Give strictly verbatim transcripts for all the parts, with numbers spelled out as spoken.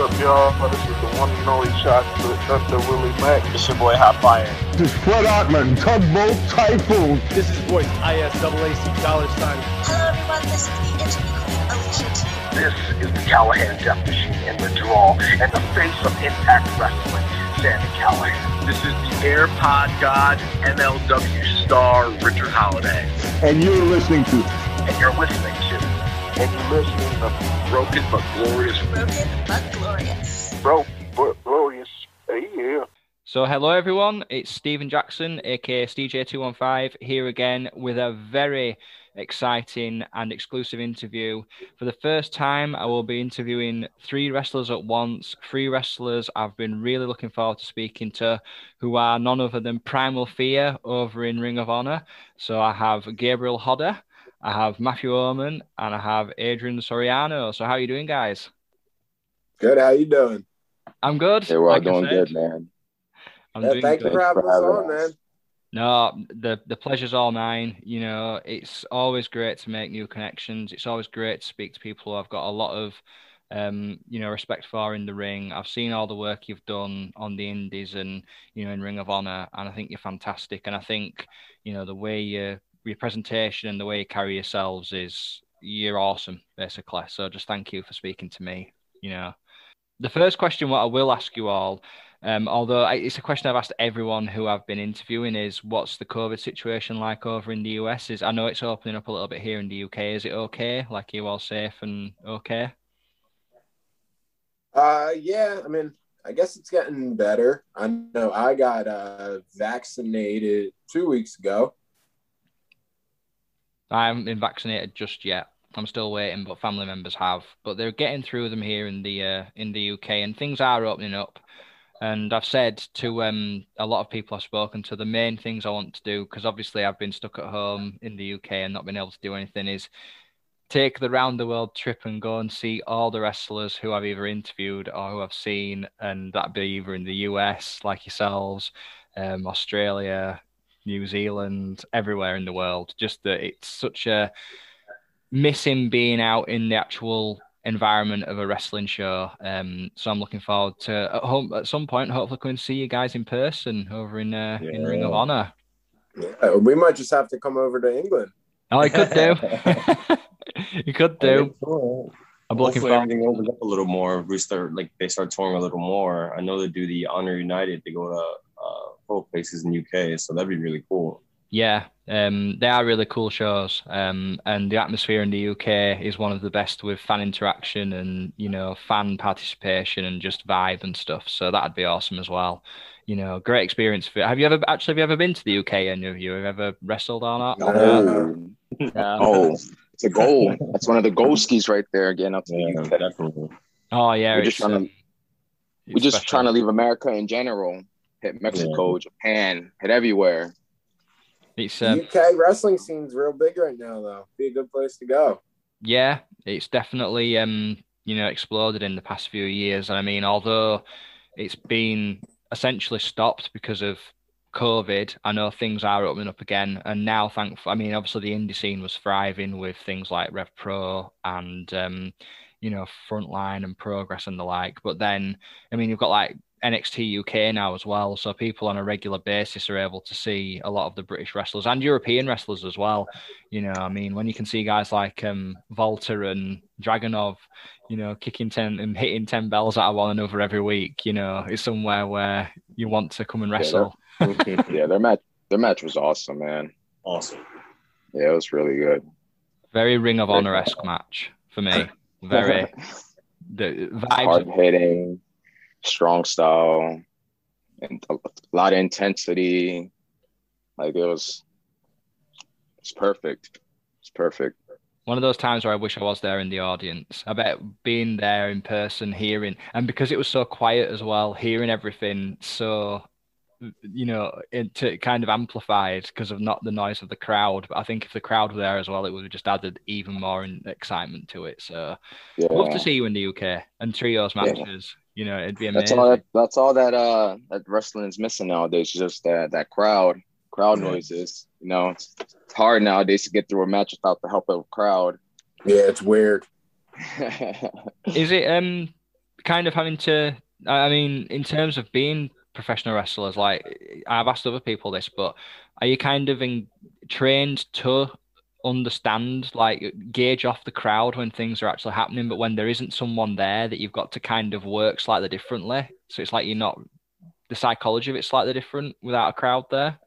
up, y'all? This is the one and only shot to Doctor Willie Mack. It's your boy, Hot Fire. This is Fred Ottman, Tugboat Typhoon. This is voice I S A A C dollar sign. Hello, everyone. This is the interview queen, Alicia. This is the Callahan Death Machine in the draw and the face of Impact Wrestling, Sandy Callahan. This is the AirPod God, M L W star, Richard Holiday. And you're listening to... And you're listening to... And you're listening to Broken But Glorious. Broken But Glorious. Broken But Glorious. Yeah. So hello everyone, it's Stephen Jackson, aka S D J two fifteen, here again with a very exciting and exclusive interview. For the first time, I will be interviewing three wrestlers at once, three wrestlers I've been really looking forward to speaking to, who are none other than Primal Fear over in Ring of Honor. So I have Gabriel Hodder, I have Matthew Oman, and I have Adrian Soriano. So how are you doing, guys? Good. How you doing? I'm good. Yeah, we're all like doing good, man. I'm yeah, doing thank good. You for having us on, man. No, the, the pleasure's all mine. You know, it's always great to make new connections. It's always great to speak to people who I've got a lot of, um, you know, respect for in the ring. I've seen all the work you've done on the indies and, you know, in Ring of Honor, and I think you're fantastic. And I think, you know, the way you... your presentation and the way you carry yourselves is you're awesome, basically. So just thank you for speaking to me. You know, the first question what I will ask you all, um, although I, it's a question I've asked everyone who I've been interviewing, is what's the COVID situation like over in the U S? Is I know it's opening up a little bit here in the U K. Is it okay? Like, are you all safe and okay? Uh, yeah. I mean, I guess it's getting better. I know I got uh, vaccinated two weeks ago. I haven't been vaccinated just yet. I'm still waiting, but family members have. But they're getting through them here in the uh, in the U K, and things are opening up. And I've said to um, a lot of people I've spoken to, the main things I want to do, because obviously I've been stuck at home in the U K and not been able to do anything, is take the round the world trip and go and see all the wrestlers who I've either interviewed or who I've seen, and that'd be either in the U S, like yourselves, um, Australia, New Zealand, everywhere in the world. Just that it's such a missing being out in the actual environment of a wrestling show. Um, so I'm looking forward to at home at some point, hopefully come and see you guys in person over in uh, yeah. in Ring of Honor. Yeah, we might just have to come over to England. Oh, you could do. You could do. I'm looking forward. Everything opens up a little more. We start like they start touring a little more. I know they do the Honor United. They go to. Uh, both places in the U K, so that'd be really cool. Yeah, um, they are really cool shows, um, and the atmosphere in the U K is one of the best with fan interaction and, you know, fan participation and just vibe and stuff. So that'd be awesome as well. You know, great experience. For have you ever actually have you ever been to the U K? Any of you have ever wrestled or not? No. No. Oh, it's a goal. That's one of the goal skis right there. Again, up to yeah, the U K. Definitely. Oh yeah, we're just trying to we're just special. trying to leave America in general. Hit Mexico, yeah. Japan, hit everywhere. It's, um, U K wrestling scene's real big right now, though. Be a good place to go. Yeah, it's definitely um, you know, exploded in the past few years. And I mean, although it's been essentially stopped because of COVID, I know things are opening up again. And now, thankfully, I mean, obviously the indie scene was thriving with things like Rev Pro and um, you know, Frontline and Progress and the like. But then, I mean, you've got like N X T U K now as well, so people on a regular basis are able to see a lot of the British wrestlers and European wrestlers as well. You know, I mean, when you can see guys like um, Volta and Dragunov, you know, kicking ten and hitting ten bells out of one another every week, you know, it's somewhere where you want to come and wrestle. Yeah, yeah, their match, their match was awesome, man. Awesome. Yeah, it was really good. Very Ring of Honor-esque match for me. Very the vibes. Hard hitting. Strong style and a lot of intensity. Like it was, it's perfect. It's perfect. One of those times where I wish I was there in the audience. I bet being there in person, hearing, and because it was so quiet as well, hearing everything so, you know, it, it kind of amplified because of not the noise of the crowd. But I think if the crowd were there as well, it would have just added even more in excitement to it. So yeah. I'd love to see you in the U K and trios matches. Yeah. You know, it'd be amazing. That's all that, that's all that, uh, that wrestling is missing nowadays. Just that, that crowd, crowd mm-hmm. noises. You know, it's, it's hard nowadays to get through a match without the help of a crowd. Yeah, it's weird. Is it, um, kind of having to, I mean, in terms of being professional wrestlers, like I've asked other people this, but are you kind of in, trained to understand, like gauge off the crowd when things are actually happening, but when there isn't someone there that you've got to kind of work slightly differently? So it's like you're not, the psychology of it's slightly different without a crowd there.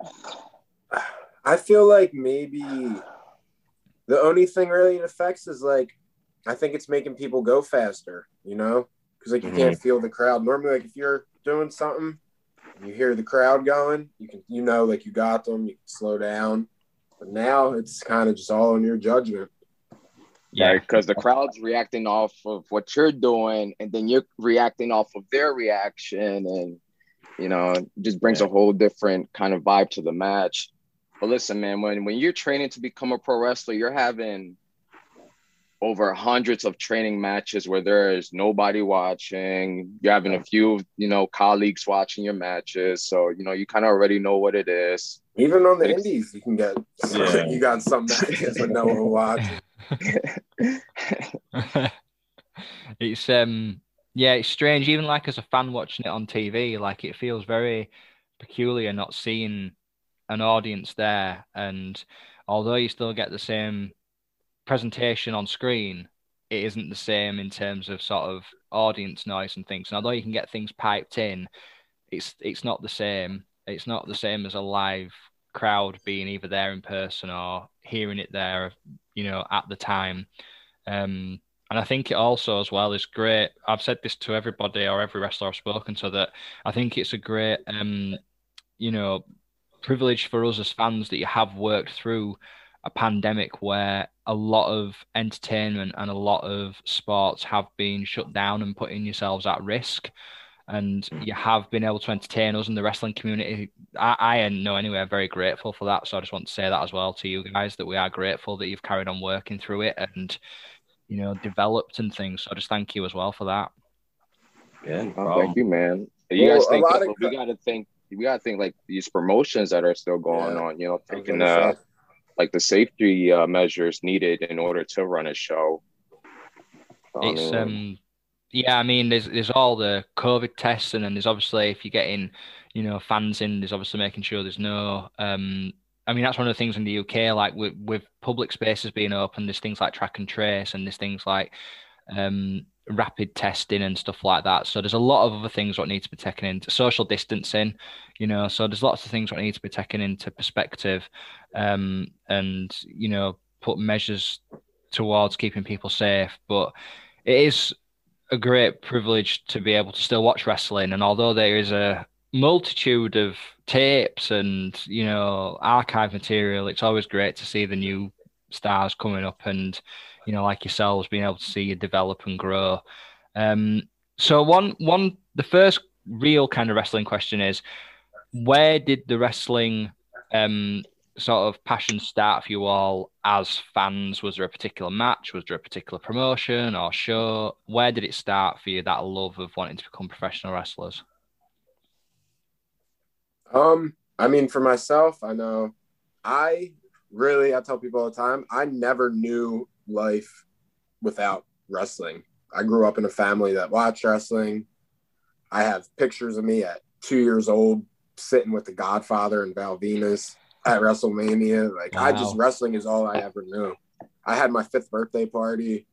I feel like maybe the only thing really it affects is like, I think it's making people go faster, you know, because like you can't mm-hmm. feel the crowd. Normally, like if you're doing something, you hear the crowd going, you can, you know, like you got them, you can slow down. But now it's kind of just all in your judgment. Yeah, because the crowd's reacting off of what you're doing, and then you're reacting off of their reaction, and you know, it just brings yeah. a whole different kind of vibe to the match. But listen, man, when when you're training to become a pro wrestler, you're having over hundreds of training matches where there is nobody watching. You're having a few, you know, colleagues watching your matches. So, you know, you kind of already know what it is. Even on the it's, indies, you can get, yeah. you got some matches but no one watching. It's, um, yeah, it's strange. Even like as a fan watching it on T V, like it feels very peculiar not seeing an audience there. And although you still get the same presentation on screen, it isn't the same in terms of sort of audience noise and things. And although you can get things piped in, it's it's not the same. It's not the same as a live crowd being either there in person or hearing it there, you know, at the time. Um, and I think it also as well is great. I've said this to everybody or every wrestler I've spoken to, that I think it's a great, um, you know, privilege for us as fans that you have worked through a pandemic where a lot of entertainment and a lot of sports have been shut down and putting yourselves at risk, and you have been able to entertain us in the wrestling community. I, I know anyway, I'm very grateful for that. So I just want to say that as well to you guys, that we are grateful that you've carried on working through it and, you know, developed and things. So just thank you as well for that. Yeah, oh, thank you, man. You well, guys think a lot of... we gotta think we gotta think like these promotions that are still going yeah. on, you know, thinking uh like the safety uh, measures needed in order to run a show. Um, it's um, yeah, I mean, there's there's all the COVID tests, and then there's obviously if you're getting, you know, fans in, there's obviously making sure there's no. Um, I mean, that's one of the things in the U K, like with with public spaces being open, there's things like track and trace, and there's things like um, rapid testing and stuff like that. So there's a lot of other things what need to be taken into social distancing, you know. So there's lots of things that need to be taken into perspective. Um, and, you know, put measures towards keeping people safe. But it is a great privilege to be able to still watch wrestling. And although there is a multitude of tapes and, you know, archive material, it's always great to see the new stars coming up and, you know, like yourselves, being able to see you develop and grow. Um, so one, one, the first real kind of wrestling question is, where did the wrestling... Um, sort of passion start for you all as fans? Was there a particular match? Was there a particular promotion or show? Where did it start for you, that love of wanting to become professional wrestlers? Um, I mean, for myself, I know I really, I tell people all the time, I never knew life without wrestling. I grew up in a family that watched wrestling. I have pictures of me at two years old sitting with the Godfather and Val Venis at WrestleMania. Like, wow. I just, wrestling is all I ever knew. I had my fifth birthday party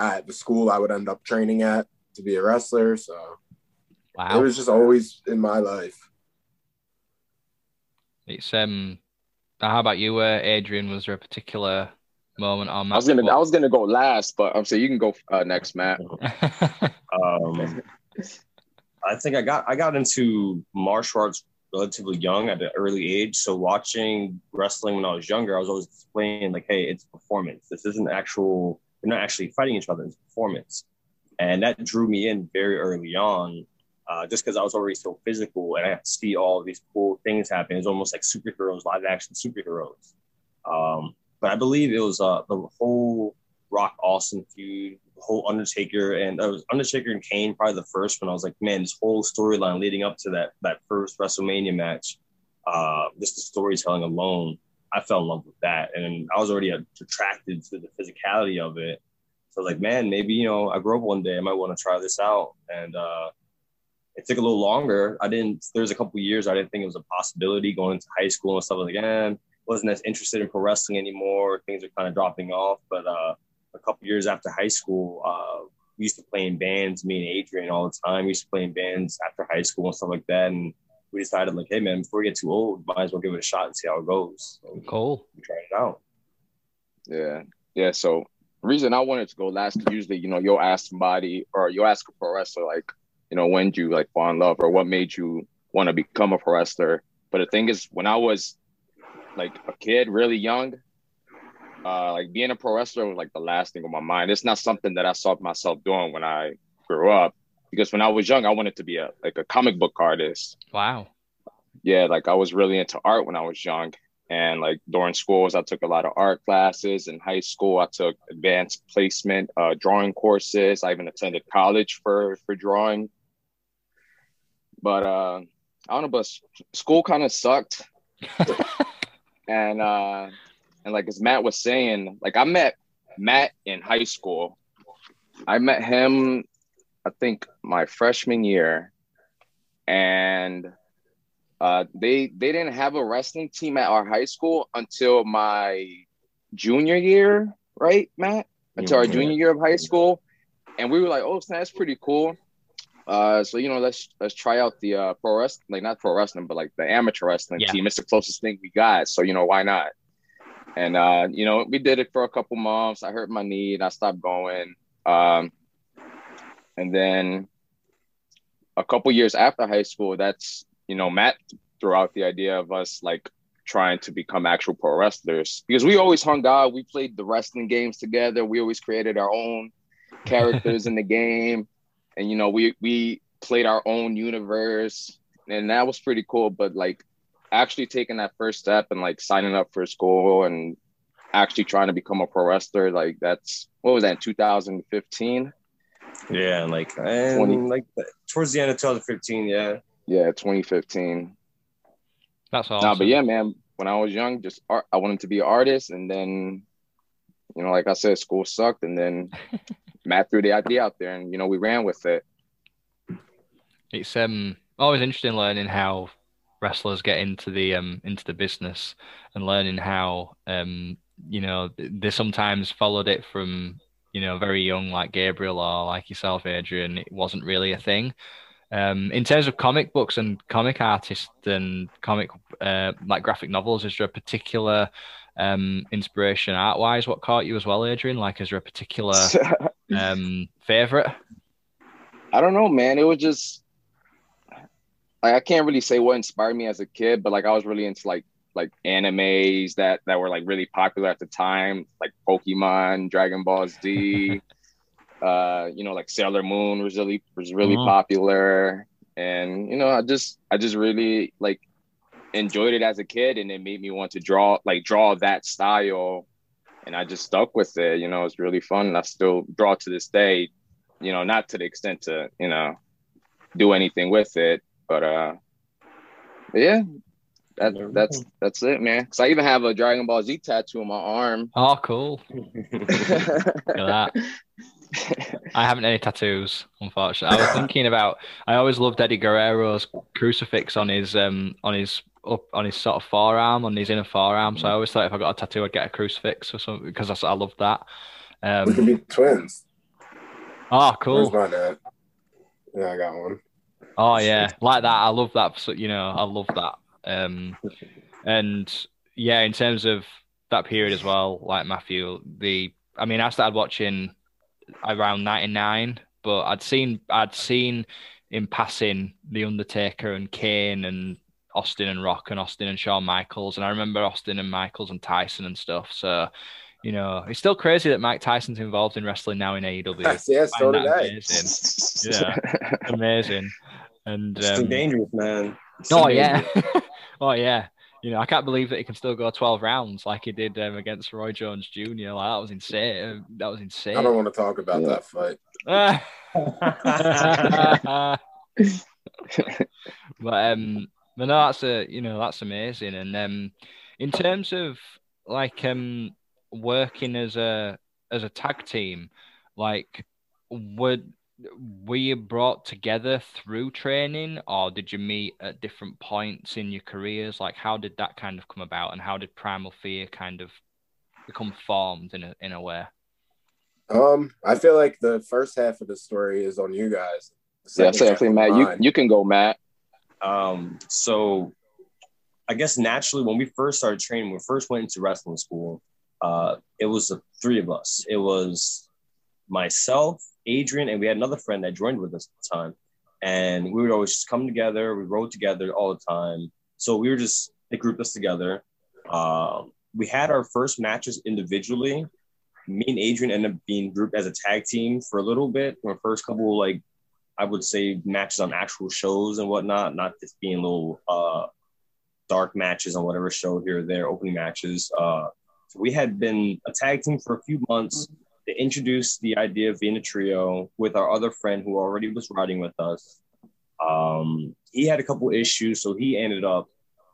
at the school I would end up training at to be a wrestler. So wow. It was just always in my life. It's, um, how about you, uh, Adrian? Was there a particular moment on that? I was going to, I was going to go last, but I'm um, so you can go uh, next, Matt. um, I think I got, I got into martial arts relatively young at an early age. So watching wrestling when I was younger, I was always explaining like, hey, it's performance. This isn't actual, they're not actually fighting each other, it's performance. And that drew me in very early on, uh, just because I was already so physical and I had to see all these cool things happen. It's almost like superheroes, live action superheroes. Um, but I believe it was uh, the whole Rock Austin feud, the whole Undertaker, and I was Undertaker and Kane, probably the first one. I was like, man, this whole storyline leading up to that that first WrestleMania match, uh, just the storytelling alone, I fell in love with that. And I was already attracted to the physicality of it. So like, man, maybe, you know, I grow up one day, I might want to try this out. And uh, it took a little longer. I didn't, there's a couple of years I didn't think it was a possibility going into high school and stuff like that. Wasn't as interested in pro wrestling anymore. Things are kind of dropping off. But uh, a couple of years after high school, uh, we used to play in bands, me and Adrian all the time. We used to play in bands after high school and stuff like that. And we decided like, hey man, before we get too old, might as well give it a shot and see how it goes. So cool. We tried it out. Yeah. Yeah. So the reason I wanted to go last, usually, you know, you'll ask somebody or you'll ask a pro wrestler, like, you know, when did you like fall in love or what made you want to become a pro wrestler? But the thing is, when I was like a kid, really young, uh, like being a pro wrestler was like the last thing on my mind. It's not something that I saw myself doing when I grew up, because when I was young, I wanted to be a like a comic book artist. Wow. Yeah, like I was really into art when I was young. And like during schools, I took a lot of art classes. In high school, I took advanced placement uh, drawing courses. I even attended college for, for drawing. But uh, I don't know, but school kind of sucked. And uh, and like as Matt was saying, like I met Matt in high school. I met him, I think, my freshman year. And uh, they they didn't have a wrestling team at our high school until my junior year, right, Matt? Until our junior year of high school. And we were like, oh, that's pretty cool. Uh, so, you know, let's let's try out the uh, pro wrestling, like not pro wrestling, but like the amateur wrestling yeah. team. It's the closest thing we got. So, you know, why not? And, uh, you know, we did it for a couple months. I hurt my knee and I stopped going. Um, and then a couple years after high school, that's, you know, Matt threw out the idea of us like trying to become actual pro wrestlers, because we always hung out. We played the wrestling games together. We always created our own characters in the game. And, you know, we, we played our own universe, and that was pretty cool. But like actually taking that first step and like signing up for school and actually trying to become a pro wrestler, like that's, what was that, two thousand fifteen? Yeah. And like, and twenty like towards the end of twenty fifteen. Yeah. Yeah. twenty fifteen. That's awesome. Nah, but yeah, man, when I was young, just art, I wanted to be an artist. And then, you know, like I said, school sucked. And then Matt threw the idea out there, and you know, we ran with it. It's um always interesting learning how wrestlers get into the um into the business, and learning how um you know they sometimes followed it from you know very young, like Gabriel or like yourself, Adrian. It wasn't really a thing. Um, in terms of comic books and comic artists and comic uh, like graphic novels, is there a particular um inspiration art wise what caught you as well, Adrian? Like, is there a particular um favorite? I don't know, man. It was just like I can't really say what inspired me as a kid, but like I was really into like like animes that that were like really popular at the time, like Pokemon, Dragon Ball Z. uh you know like Sailor Moon was really was really oh. popular, and you know I just I just really like enjoyed it as a kid, and it made me want to draw like draw that style, and I just stuck with it. You know, it's really fun, and I still draw to this day, you know, not to the extent to, you know, do anything with it, but uh yeah, that, that's that's it, man. Because I even have a Dragon Ball Z tattoo on my arm. Oh, cool. Look at that. I haven't any tattoos, unfortunately. I was thinking about, I always loved Eddie Guerrero's crucifix on his um on his up on his sort of forearm, on his inner forearm. So I always thought if I got a tattoo, I'd get a crucifix or something, because I, I loved that. Um, we could be twins. Oh, cool. Where's my dad? Yeah, I got one. Oh yeah, like that. I love that. So, you know, I love that. Um, and yeah, in terms of that period as well, like Matthew, the I mean, I started watching around ninety-nine, but I'd seen I'd seen in passing The Undertaker and Kane and Austin and Rock and Austin and Shawn Michaels, and I remember Austin and Michaels and Tyson and stuff. So, you know, it's still crazy that Mike Tyson's involved in wrestling now in A E W. Yeah, so did I. Amazing. Yeah, amazing. And it's um, still dangerous, man. It's oh dangerous. yeah, oh yeah. You know, I can't believe that he can still go twelve rounds like he did um, against Roy Jones Junior Like, that was insane. That was insane. I don't want to talk about yeah. that fight. But um, but no, that's a you know that's amazing. And um, in terms of like um working as a as a tag team, like, were, were you brought together through training, or did you meet at different points in your careers? Like, how did that kind of come about, and how did Primal Fear kind of become formed in a, in a way? Um, I feel like the first half of the story is on you guys. Yeah, so actually, Matt, you, you can go, Matt. Um, so I guess naturally, when we first started training, when we first went into wrestling school, uh, it was the three of us. It was myself, Adrian, and we had another friend that joined with us at the time. And we would always just come together. We rode together all the time. So we were just, they grouped us together. Um, we had our first matches individually. Me and Adrian ended up being grouped as a tag team for a little bit. Our first couple, like, I would say matches on actual shows and whatnot, not just being little uh, dark matches on whatever show here or there, opening matches. Uh, so we had been a tag team for a few months. They introduced the idea of being a trio with our other friend who already was riding with us. Um, he had a couple issues, so he ended up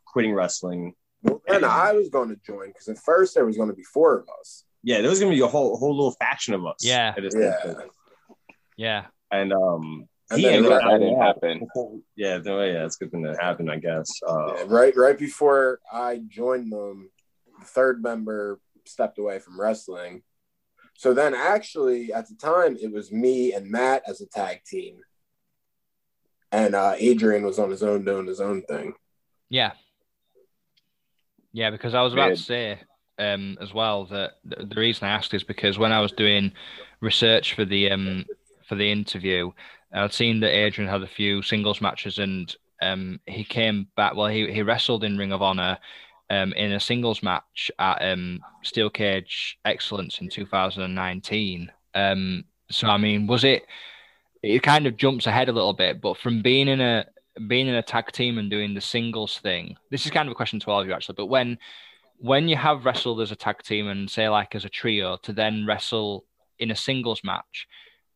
quitting wrestling. Well, and I was going to join because at first there was going to be four of us. Yeah, there was going to be a whole whole little faction of us. Yeah. Yeah. yeah. And um, and he ended up, that didn't happen. Yeah, no, yeah, it's good thing that happened, I guess. Uh, yeah, right, right before I joined them, the third member stepped away from wrestling. So then, actually, at the time, it was me and Matt as a tag team, and uh, Adrian was on his own doing his own thing. Yeah. Yeah, because I was about Good. to say. Um, as well, that the reason I asked is because when I was doing research for the um, for the interview, I'd seen that Adrian had a few singles matches, and um, he came back. Well, he, he wrestled in Ring of Honor um, in a singles match at um, Steel Cage Excellence in two thousand nineteen. Um, so, I mean, was it? It kind of jumps ahead a little bit, but from being in a being in a tag team and doing the singles thing, this is kind of a question to all of you actually. But when When you have wrestled as a tag team and say like as a trio to then wrestle in a singles match,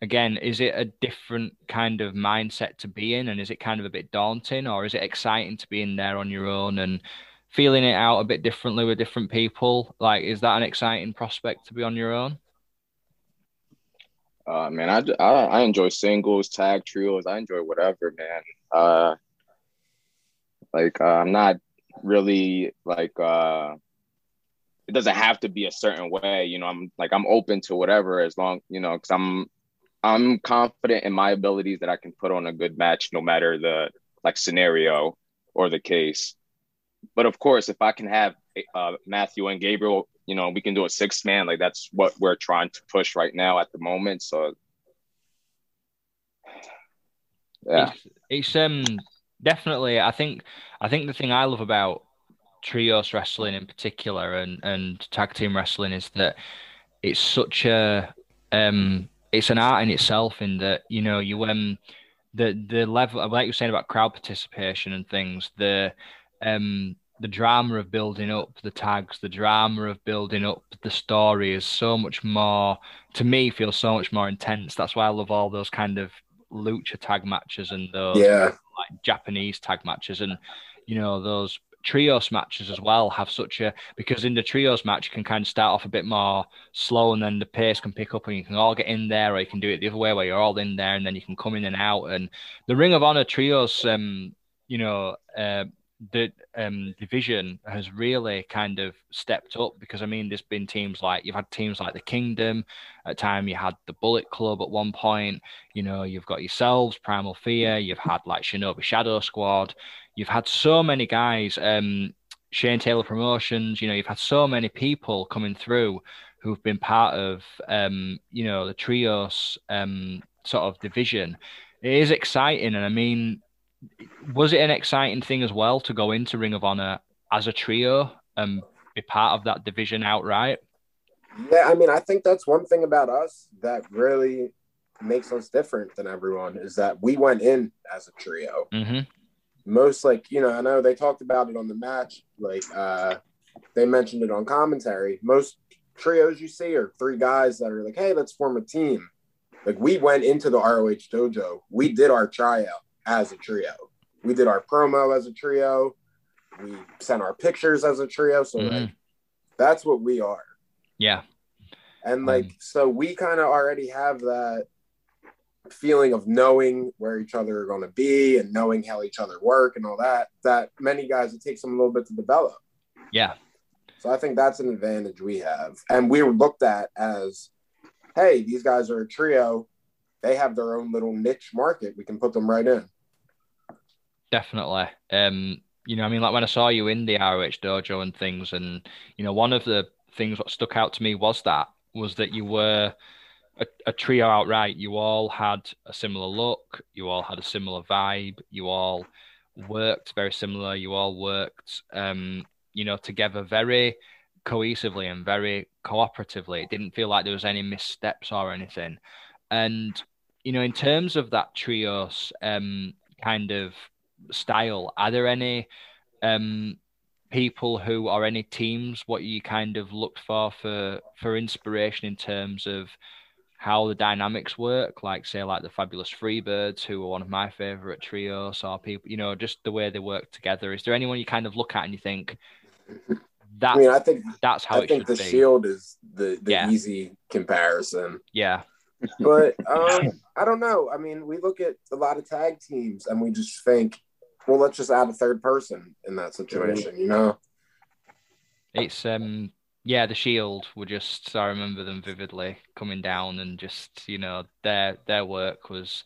again, is it a different kind of mindset to be in? And is it kind of a bit daunting, or is it exciting to be in there on your own and feeling it out a bit differently with different people? Like, is that an exciting prospect to be on your own? Uh, man, I, I, I enjoy singles, tag, trios. I enjoy whatever, man. Uh, like uh, I'm not really like, uh, it doesn't have to be a certain way, you know. I'm like, I'm open to whatever, as long, you know, because I'm, I'm confident in my abilities that I can put on a good match, no matter the like scenario or the case. But of course, if I can have uh, Matthew and Gabriel, you know, we can do a six man. Like, that's what we're trying to push right now at the moment. So, yeah, it's, it's um definitely. I think, I think the thing I love about trios wrestling in particular and and tag team wrestling is that it's such a um it's an art in itself, in that, you know, you um the the level, like you were saying about crowd participation and things, the um the drama of building up the tags, the drama of building up the story is so much more, to me, feels so much more intense. That's why I love all those kind of lucha tag matches and those yeah. like Japanese tag matches, and, you know, those trios matches as well have such a, because in the trios match you can kind of start off a bit more slow and then the pace can pick up and you can all get in there, or you can do it the other way where you're all in there and then you can come in and out. And the Ring of Honor trios um you know uh the um division has really kind of stepped up, because I mean, there's been teams like, you've had teams like the Kingdom at time, you had the Bullet Club at one point, you know, you've got yourselves, Primal Fear, you've had like Shinobi Shadow Squad, you've had so many guys, um Shane Taylor Promotions, you know, you've had so many people coming through who've been part of um you know the trios um sort of division. It is exciting. And I mean, was it an exciting thing as well to go into Ring of Honor as a trio and be part of that division outright? Yeah, I mean, I think that's one thing about us that really makes us different than everyone, is that we went in as a trio. Mm-hmm. Most, like, you know, I know they talked about it on the match, like uh, they mentioned it on commentary. Most trios you see are three guys that are like, hey, let's form a team. Like, we went into the R O H dojo. We did our tryout as a trio. We did our promo as a trio. We sent our pictures as a trio. So mm-hmm. like, that's what we are. Yeah. And like, mm. so we kind of already have that feeling of knowing where each other are going to be and knowing how each other work and all that, that many guys, it takes them a little bit to develop. Yeah. So I think that's an advantage we have. And we were looked at as, hey, these guys are a trio. They have their own little niche market. We can put them right in. Definitely. Um, you know, I mean, like when I saw you in the R O H dojo and things, and, you know, one of the things that stuck out to me was that, was that you were a, a trio outright. You all had a similar look. You all had a similar vibe. You all worked very similar. You all worked, um, you know, together very cohesively and very cooperatively. It didn't feel like there was any missteps or anything. And, you know, in terms of that trios um, kind of style, are there any um, people who are any teams, what you kind of looked for, for, for inspiration in terms of how the dynamics work? Like, say, like the Fabulous Freebirds, who are one of my favorite trios, or people, you know, just the way they work together. Is there anyone you kind of look at and you think, that, I mean, I think that's how I it think the be. Shield is the, the yeah. easy comparison. Yeah. But um, I don't know. I mean, we look at a lot of tag teams and we just think, well, let's just add a third person in that situation, you know? It's, um, yeah, the Shield were just, I remember them vividly coming down and just, you know, their their work was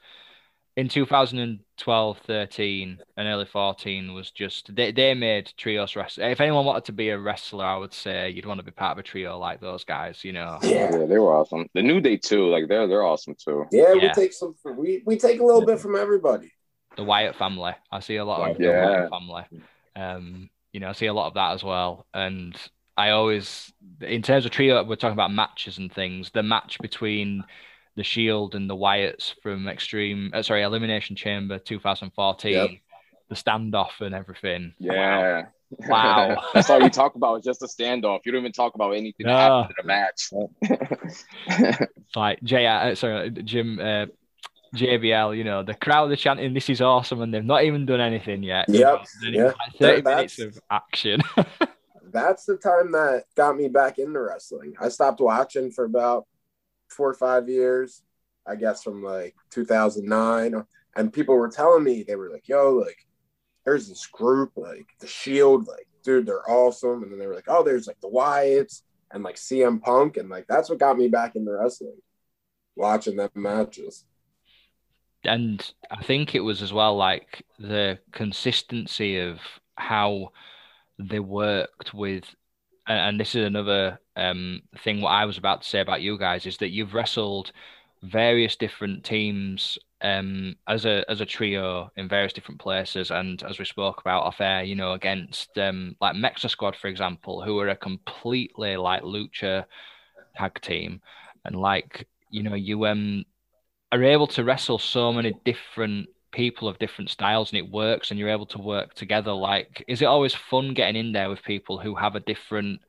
in two thousand twelve, thirteen and early fourteen was just, they, they made trios wrestling. If anyone wanted to be a wrestler, I would say you'd want to be part of a trio like those guys, you know? Yeah, they were awesome. The New Day too, like they're, they're awesome too. Yeah, yeah. we take some, we, we take a little bit from everybody. The Wyatt family. I see a lot of yeah. the Wyatt family. Um, you know, I see a lot of that as well. And I always, in terms of trio, we're talking about matches and things. The match between the Shield and the Wyatts from Extreme, uh, sorry, Elimination Chamber twenty fourteen, yep. the standoff and everything. Yeah. Wow. wow. That's all you talk about is just a standoff. You don't even talk about anything no. after the match. Like Jay, uh, sorry, Jim, uh, J B L, you know, the crowd are chanting, "This is awesome," and they've not even done anything yet. Yep. You know, yep. Like thirty that, minutes of action. That's the time that got me back into wrestling. I stopped watching for about four or five years, I guess, from like two thousand nine. And people were telling me, they were like, yo, like, there's this group, like, the Shield, like, dude, they're awesome. And then they were like, oh, there's like the Wyatts and like C M Punk. And like, that's what got me back into wrestling, watching them matches. And I think it was as well, like the consistency of how they worked with, and, and this is another um, thing what I was about to say about you guys, is that you've wrestled various different teams um, as a as a trio in various different places. And as we spoke about off air, you know, against um, like Mexa Squad, for example, who are a completely like lucha tag team. And like, you know, you... um. are able to wrestle so many different people of different styles, and it works, and you're able to work together. Like, is it always fun getting in there with people who have a different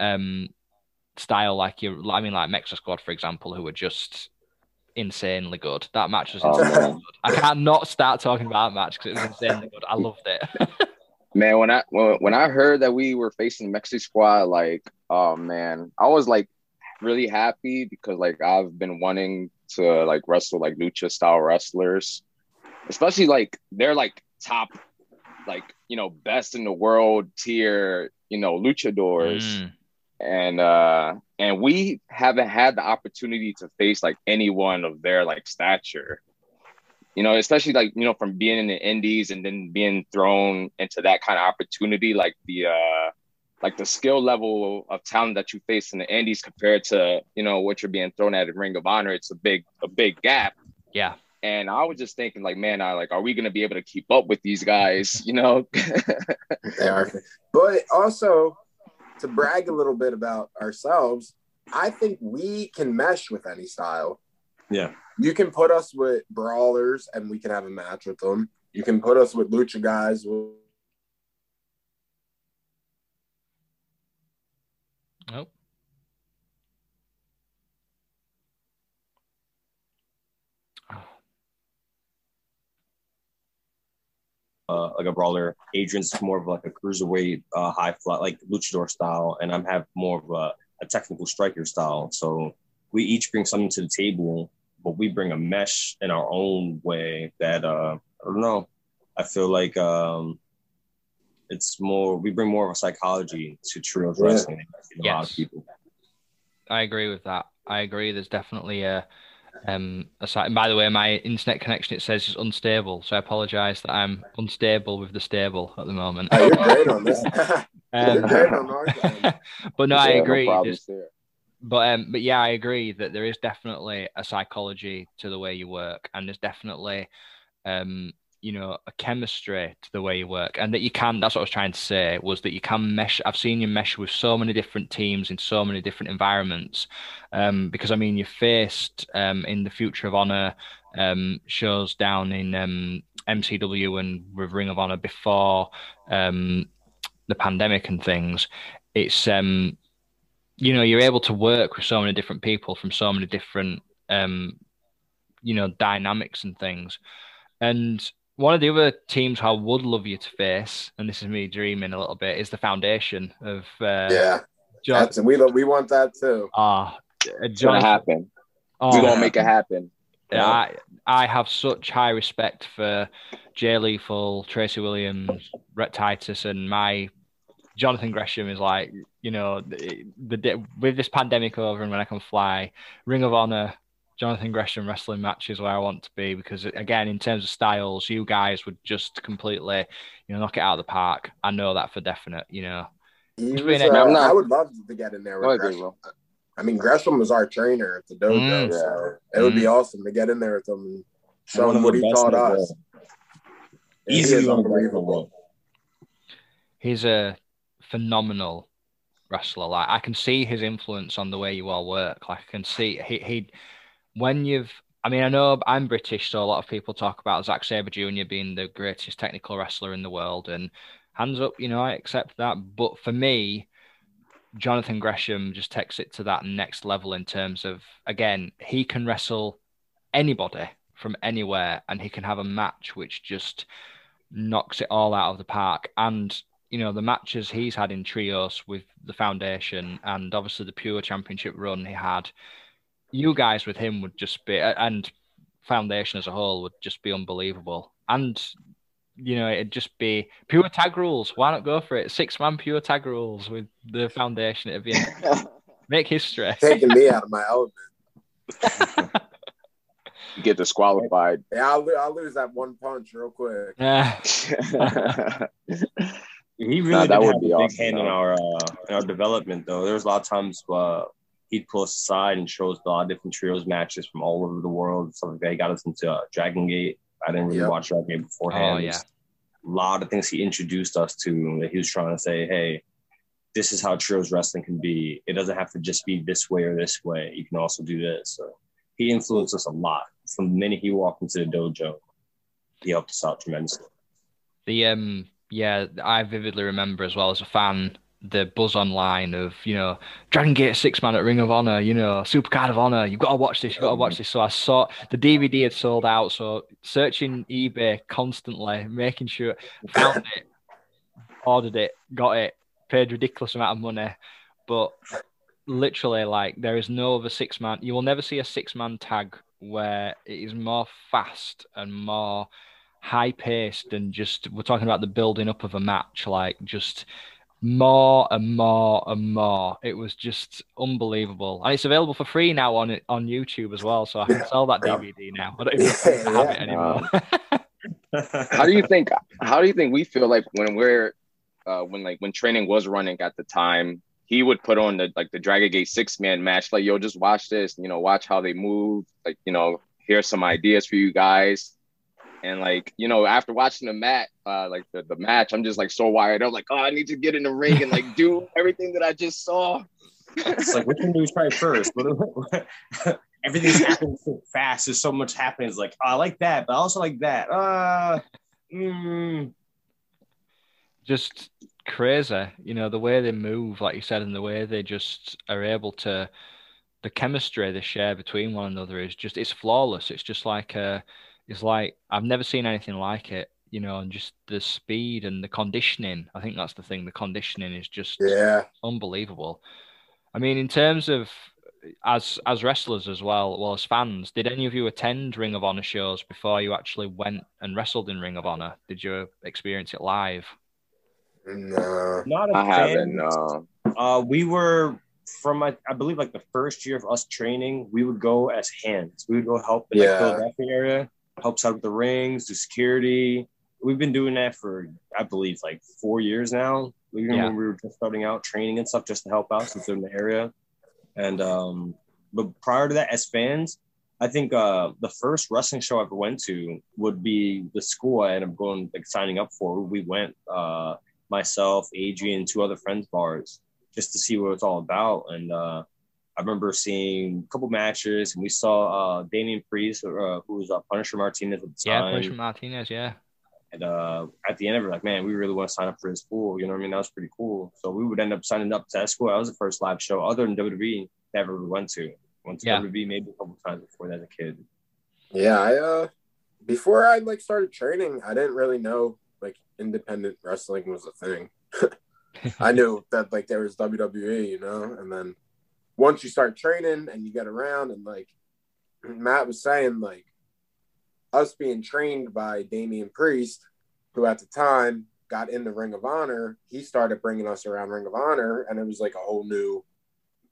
um, style? Like you, I mean, like Mexa Squad, for example, who are just insanely good. That match was insanely oh, good. I can't not start talking about that match because it was insanely good. I loved it. Man, when I when, when I heard that we were facing Mexa Squad, like, oh man, I was like really happy because like I've been wanting to like wrestle like lucha style wrestlers, especially like they're like top, like, you know, best in the world tier, you know, luchadors. Mm. And uh and we haven't had the opportunity to face like anyone of their like stature, you know, especially like, you know, from being in the indies and then being thrown into that kind of opportunity, like the uh like the skill level of talent that you face in the indies compared to, you know, what you're being thrown at in Ring of Honor, it's a big, a big gap. Yeah. And I was just thinking like, man, I like, are we going to be able to keep up with these guys? You know, they are. But also to brag a little bit about ourselves, I think we can mesh with any style. Yeah. You can put us with brawlers and we can have a match with them. You can put us with lucha guys. Nope. Uh, like a brawler. Adrian's more of like a cruiserweight, uh, high fly, like luchador style, and I'm have more of a a technical striker style. So we each bring something to the table, but we bring a mesh in our own way that, uh, I don't know, I feel like um, it's more, we bring more of a psychology to trios yeah. wrestling. You know, yes. A lot of people. I agree with that. I agree. There's definitely a, um, a side. And by the way, my internet connection, it says, is unstable. So I apologize that I'm unstable with the stable at the moment. Oh, you're great on this. um, you're great on our time. But no, yeah, I agree. No problems there. But um, but yeah, I agree that there is definitely a psychology to the way you work, and there's definitely, um, you know, a chemistry to the way you work, and that you can. That's what I was trying to say, was that you can mesh. I've seen you mesh with so many different teams in so many different environments, um, because I mean, you're faced um, in the Future of Honor um, shows down in um, M C W and with Ring of Honor before um, the pandemic and things. It's um. You know, you're able to work with so many different people from so many different, um, you know, dynamics and things. And one of the other teams I would love you to face, and this is me dreaming a little bit, is the Foundation of uh, yeah, John- and we love, we want that too. Ah, uh, it's gonna happen. Oh, We're gonna make it happen. Yeah, I, I have such high respect for Jay Lethal, Tracy Williams, Rhett Titus, and my. Jonathan Gresham is like, you know, the, the with this pandemic over and when I can fly, Ring of Honor, Jonathan Gresham wrestling match is where I want to be, because, again, in terms of styles, you guys would just completely, you know, knock it out of the park. I know that for definite, you know. Was, uh, not... I would love to get in there with oh, Gresham. I mean, Gresham was our trainer at the dojo, mm. so it would mm. be awesome to get in there with him and show him what he taught us. Easily unbelievable. He's a... phenomenal wrestler. Like, I can see his influence on the way you all work. Like, I can see he he when you've I mean, I know I'm British, so a lot of people talk about Zack Sabre Junior being the greatest technical wrestler in the world, and hands up, you know, I accept that. But for me, Jonathan Gresham just takes it to that next level in terms of, again, he can wrestle anybody from anywhere, and he can have a match which just knocks it all out of the park. And you know, the matches he's had in trios with the Foundation, and obviously the Pure Championship run he had, you guys with him would just be, and Foundation as a whole would just be unbelievable. And, you know, it'd just be Pure Tag Rules. Why not go for it? Six-man Pure Tag Rules with the Foundation. It'd be make history. Taking me out of my element. You get disqualified. Yeah, I'll, I'll lose that one punch real quick. Yeah. He really nah, did have a big awesome, hand though. in our uh, in our development, though. There was a lot of times uh, he'd pull us aside and show us a lot of different trios matches from all over the world. Something like that. He got us into uh, Dragon Gate. I didn't really yep. watch Dragon Gate beforehand. Oh, yeah. A lot of things he introduced us to that he was trying to say, hey, this is how trios wrestling can be. It doesn't have to just be this way or this way. You can also do this. So he influenced us a lot. From the minute he walked into the dojo, he helped us out tremendously. The... um. Yeah, I vividly remember as well as a fan the buzz online of, you know, Dragon Gate six man at Ring of Honor, you know, Supercard of Honor, you've got to watch this, you've got to watch this. So I saw the D V D had sold out, so searching eBay constantly, making sure, found it, ordered it, got it, paid ridiculous amount of money. But literally, like, there is no other six man, you will never see a six man tag where it is more fast and more high paced, and just we're talking about the building up of a match, like just more and more and more. It was just unbelievable, and it's available for free now on on YouTube as well. So I can sell that D V D now. I don't even yeah, have yeah. it anymore. Uh, how do you think? How do you think we feel like when we're uh, when like when training was running at the time? He would put on the like the Dragon Gate six man match, like, yo, just watch this, you know, watch how they move, like, you know, here's some ideas for you guys. And, like, you know, after watching the mat, uh, like the, the match, I'm just like so wired up. Like, oh, I need to get in the ring and like do everything that I just saw. It's like, which one do we try first? Everything's happening so fast. There's so much happening. It's like, oh, I like that, but I also like that. Uh, mm. Just crazy, you know, the way they move, like you said, and the way they just are able to, the chemistry they share between one another is just, it's flawless. It's just like a. It's like, I've never seen anything like it, you know, and just the speed and the conditioning. I think that's the thing. The conditioning is just yeah. unbelievable. I mean, in terms of as as wrestlers as well, well as fans, did any of you attend Ring of Honor shows before you actually went and wrestled in Ring of Honor? Did you experience it live? No, not a I fan. haven't. No, uh, we were from I, I believe like the first year of us training, we would go as hands. We would go help in yeah. the Philadelphia area, help set up the rings, do security. We've been doing that for I believe like four years now. We yeah. when we were just starting out training and stuff just to help out since they're in the area. And um, but prior to that, as fans, I think uh, the first wrestling show I ever went to would be the school I ended up going, like signing up for. We went, uh, myself, Adrian, two other friends of ours, just to see what it's all about. And uh, I remember seeing a couple matches, and we saw uh, Damian Priest, uh, who was uh, Punisher Martinez at the time. Yeah, Punisher Martinez, yeah. And uh, at the end of it, like, man, we really want to sign up for this school. You know what I mean? That was pretty cool. So we would end up signing up to that school. That was the first live show other than W W E that we went to. Went to yeah. W W E maybe a couple times before that as a kid. Yeah, I uh, before I like started training, I didn't really know like independent wrestling was a thing. I knew that like there was W W E, you know. And then once you start training and you get around, and like Matt was saying, like, us being trained by Damian Priest, who at the time got in the Ring of Honor, he started bringing us around Ring of Honor, and it was like a whole new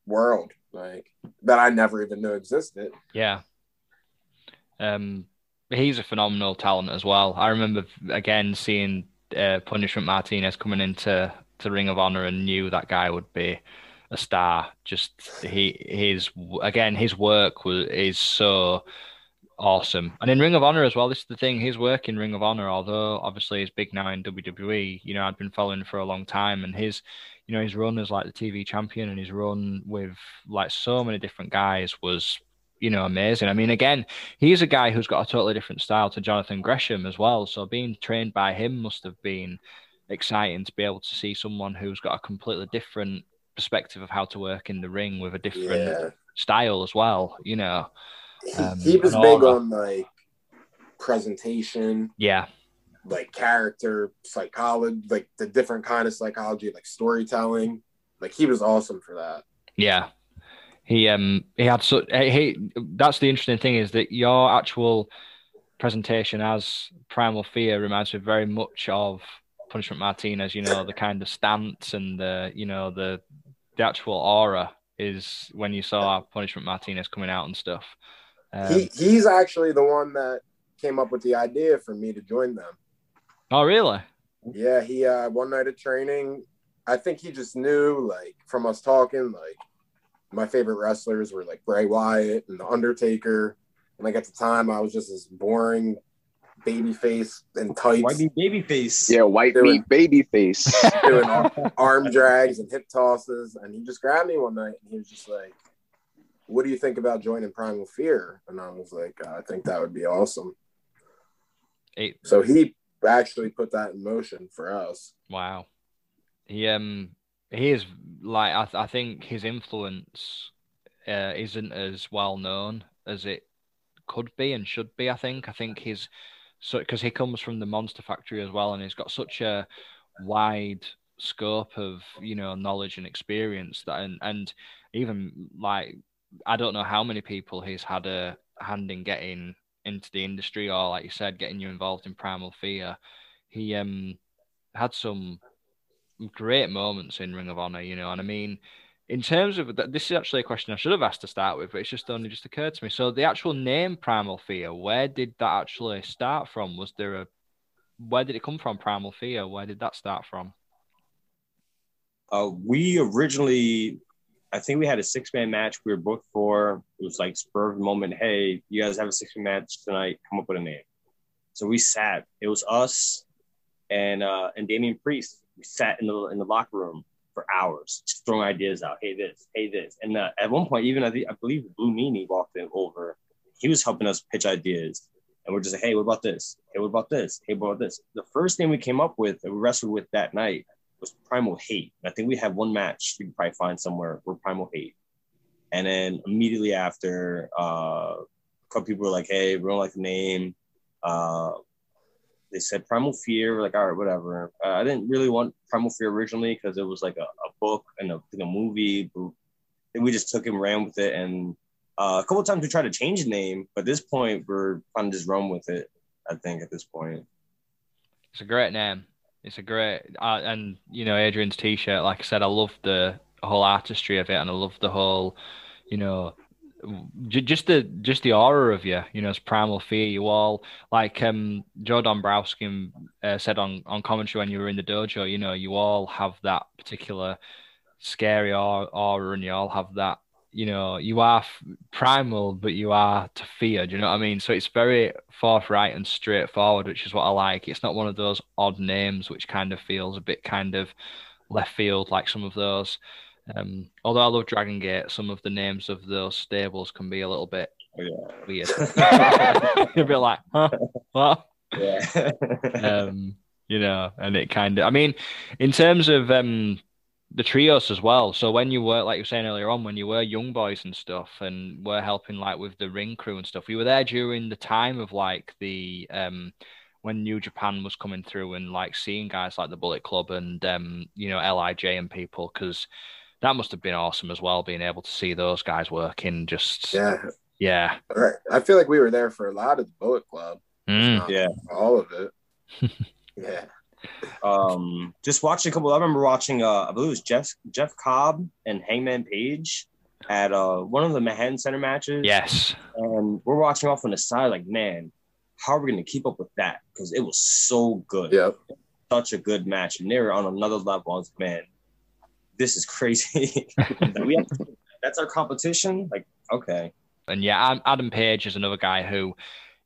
world, like that I never even knew existed. Yeah. Um, he's a phenomenal talent as well. I remember again seeing uh, Punishment Martinez coming into to Ring of Honor and knew that guy would be a star. Just he his again his work was is so. Awesome. And in Ring of Honor as well, this is the thing, his work in Ring of Honor, although obviously he's big now in W W E, you know, I'd been following for a long time, and his, you know, his run as like the T V champion and his run with like so many different guys was, you know, amazing. I mean, again, he's a guy who's got a totally different style to Jonathan Gresham as well. So being trained by him must have been exciting to be able to see someone who's got a completely different perspective of how to work in the ring with a different yeah. style as well, you know. He, um, he was big on like presentation, yeah, like character, psychology, like the different kind of psychology, like storytelling. Like he was awesome for that. Yeah, he um he had so he. That's the interesting thing is that your actual presentation as Primal Fear reminds me very much of Punishment Martinez. You know, the kind of stance and the you know the the actual aura is when you saw Punishment Martinez coming out and stuff. Um, he he's actually the one that came up with the idea for me to join them. Oh, really? Yeah, he uh, one night of training, I think he just knew, like, from us talking, like, my favorite wrestlers were, like, Bray Wyatt and The Undertaker. And, like, at the time, I was just this boring babyface and tights. White meat babyface. Yeah, white doing, meat babyface. Doing arm, arm drags and hip tosses. And he just grabbed me one night, and he was just like, what do you think about joining Primal Fear? And I was like, I think that would be awesome. Eight. So he actually put that in motion for us. Wow. He, um, he is like, I, th- I think his influence uh, isn't as well known as it could be and should be. I think, I think he's so, cause he comes from the Monster Factory as well. And he's got such a wide scope of, you know, knowledge and experience that, and, and even like, I don't know how many people he's had a hand in getting into the industry, or like you said, getting you involved in Primal Fear. He um, had some great moments in Ring of Honor, you know, and I mean, in terms of that, this is actually a question I should have asked to start with, but it's just only just occurred to me. So the actual name Primal Fear, where did that actually start from? Was there a, where did it come from, Primal Fear? Where did that start from? Uh, we originally... I think we had a six-man match we were booked for. It was like spur of the moment. Hey, you guys have a six-man match tonight. Come up with a name. So we sat. It was us and uh, and Damian Priest. We sat in the in the locker room for hours, just throwing ideas out. Hey, this. Hey, this. And uh, at one point, even I, think, I believe Blue Meanie walked in over. He was helping us pitch ideas. And we're just like, hey, what about this? Hey, what about this? Hey, what about this? The first thing we came up with that we wrestled with that night was Primal Hate. I think we had one match you can probably find somewhere for Primal Hate. And then immediately after, uh, a couple people were like, hey, we don't like the name. Uh, they said Primal Fear. We're like, all right, whatever. Uh, I didn't really want Primal Fear originally because it was like a, a book and a, like a movie. But we just took and ran with it. And uh, a couple of times we tried to change the name, but at this point we're kind of just run with it. I think at this point, it's a great name. It's a great, uh, and you know, Adrian's t-shirt, like I said, I love the whole artistry of it, and I love the whole, you know, j- just the just the aura of you, you know, it's Primal Fear. You all, like um, Joe Dombrowski uh, said on, on commentary when you were in the dojo, you know, you all have that particular scary aura, and you all have that, you know, you are primal, but you are to fear. Do you know what I mean? So it's very forthright and straightforward, which is what I like. It's not one of those odd names, which kind of feels a bit kind of left field, like some of those. Um, although I love Dragon Gate, some of the names of those stables can be a little bit yeah. weird. You'll be like, huh? What? Yeah. um, you know, and it kind of, I mean, in terms of, um, the trios as well. So when you were, like you were saying earlier on, when you were young boys and stuff, and were helping like with the ring crew and stuff, you were there during the time of like the um when New Japan was coming through, and like seeing guys like the Bullet Club and um you know L I J and people, because that must have been awesome as well, being able to see those guys working. Just yeah, yeah. Right. I feel like we were there for a lot of the Bullet Club. Mm. Yeah, all of it. Yeah. Um, just watching a couple. I remember watching. Uh, I believe it was Jeff Jeff Cobb and Hangman Page at uh, one of the Manhattan Center matches. Yes, and we're watching off on the side, like, man, how are we going to keep up with that? Because it was so good. Yep, such a good match, and they were on another level. I was like, man, this is crazy. Like, we have to, that's our competition. Like, okay, and yeah, Adam Page is another guy who,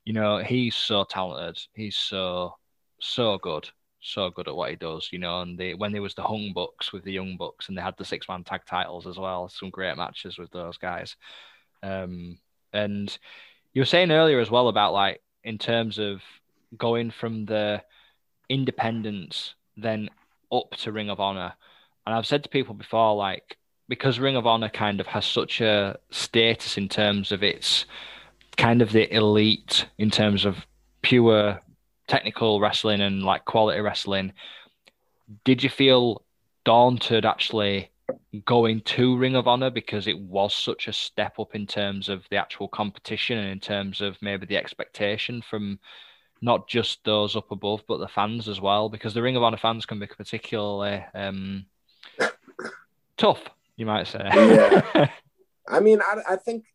you know, he's so talented. He's so so good. so good at what he does, you know, and they, when there was the Hung Bucks with the Young Bucks, and they had the six-man tag titles as well, some great matches with those guys. Um, and you were saying earlier as well about, like, in terms of going from the independence then up to Ring of Honor. And I've said to people before, like, because Ring of Honor kind of has such a status in terms of its kind of the elite in terms of pure technical wrestling and like quality wrestling, did you feel daunted actually going to Ring of Honor because it was such a step up in terms of the actual competition and in terms of maybe the expectation from not just those up above but the fans as well? Because the Ring of Honor fans can be particularly um, tough, you might say. Yeah. I mean, I, I think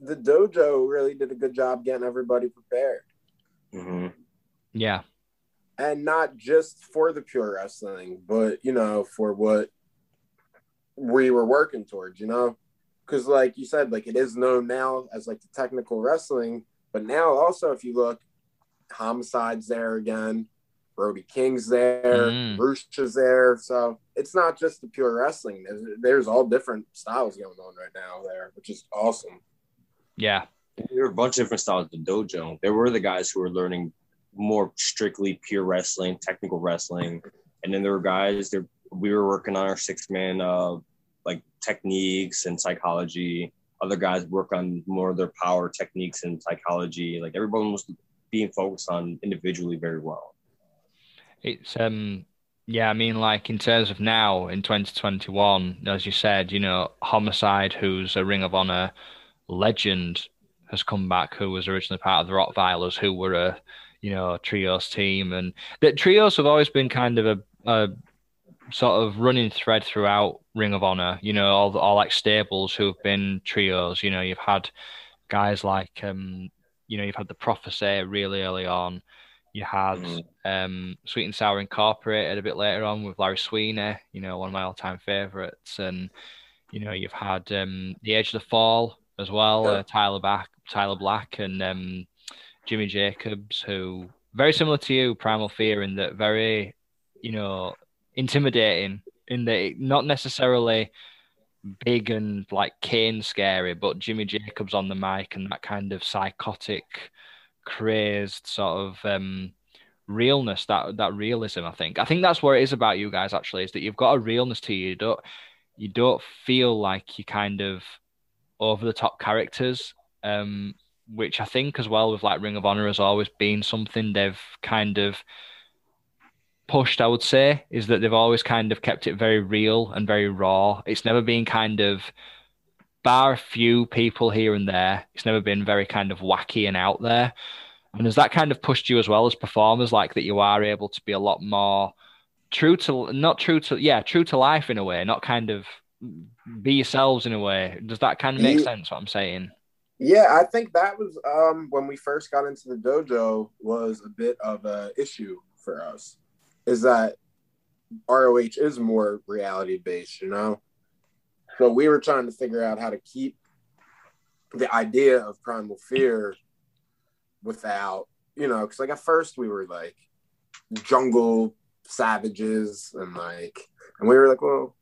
the dojo really did a good job getting everybody prepared. Mm-hmm. Yeah, and not just for the pure wrestling, but you know, for what we were working towards, you know, because like you said, like it is known now as like the technical wrestling, but now also if you look, Homicide's there again, Brody King's there, mm. Rush's there, so it's not just the pure wrestling. There's all different styles going on right now there, which is awesome. Yeah. There were a bunch of different styles of the dojo. There were the guys who were learning more strictly pure wrestling, technical wrestling, and then there were guys that we were working on our six-man uh, like techniques and psychology. Other guys work on more of their power techniques and psychology. Like everyone was being focused on individually very well. It's um yeah, I mean, like in terms of now in twenty twenty-one, as you said, you know, Homicide, who's a Ring of Honor legend, has come back, who was originally part of the Rottweilers, who were a, you know, trios team. And the trios have always been kind of a, a sort of running thread throughout Ring of Honor, you know, all, all like stables who have been trios. You know, you've had guys like, um, you know, you've had the Prophecy really early on. You had mm-hmm. um, Sweet and Sour Incorporated a bit later on with Larry Sweeney, you know, one of my all-time favorites. And, you know, you've had um, The Age of the Fall as well, yeah. uh, Tyler Back, Tyler Black and um, Jimmy Jacobs, who very similar to you, Primal Fear, in that very, you know, intimidating, in that not necessarily big and like Kane scary, but Jimmy Jacobs on the mic and that kind of psychotic, crazed sort of um, realness, that that realism. I think I think that's what it is about you guys actually, is that you've got a realness to you. You don't you don't feel like you kind of over the top characters. Um, which I think as well with like Ring of Honor has always been something they've kind of pushed, I would say, is that they've always kind of kept it very real and very raw. It's never been kind of, bar a few people here and there, it's never been very kind of wacky and out there. And has that kind of pushed you as well as performers, like that you are able to be a lot more true to, not true to, yeah, true to life in a way, not kind of be yourselves in a way? Does that kind of make you, sense what I'm saying? Yeah, I think that was um, when we first got into the dojo was a bit of a issue for us, is that R O H is more reality based, you know? So we were trying to figure out how to keep the idea of Primal Fear without, you know, because like at first we were like jungle savages and like, and we were like, well,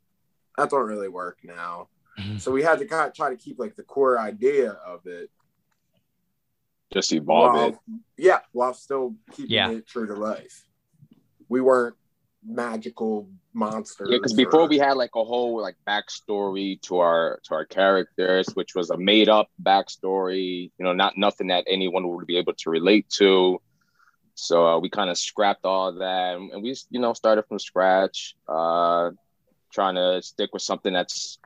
that don't really work now. Mm-hmm. So we had to kind of try to keep like the core idea of it. Just evolve while, it. Yeah, while still keeping yeah. it true to life. We weren't magical monsters. Yeah, because before or... we had like a whole like backstory to our to our characters, which was a made up backstory. You know, not nothing that anyone would be able to relate to. So uh, we kind of scrapped all that, and we you know started from scratch, uh, trying to stick with something that's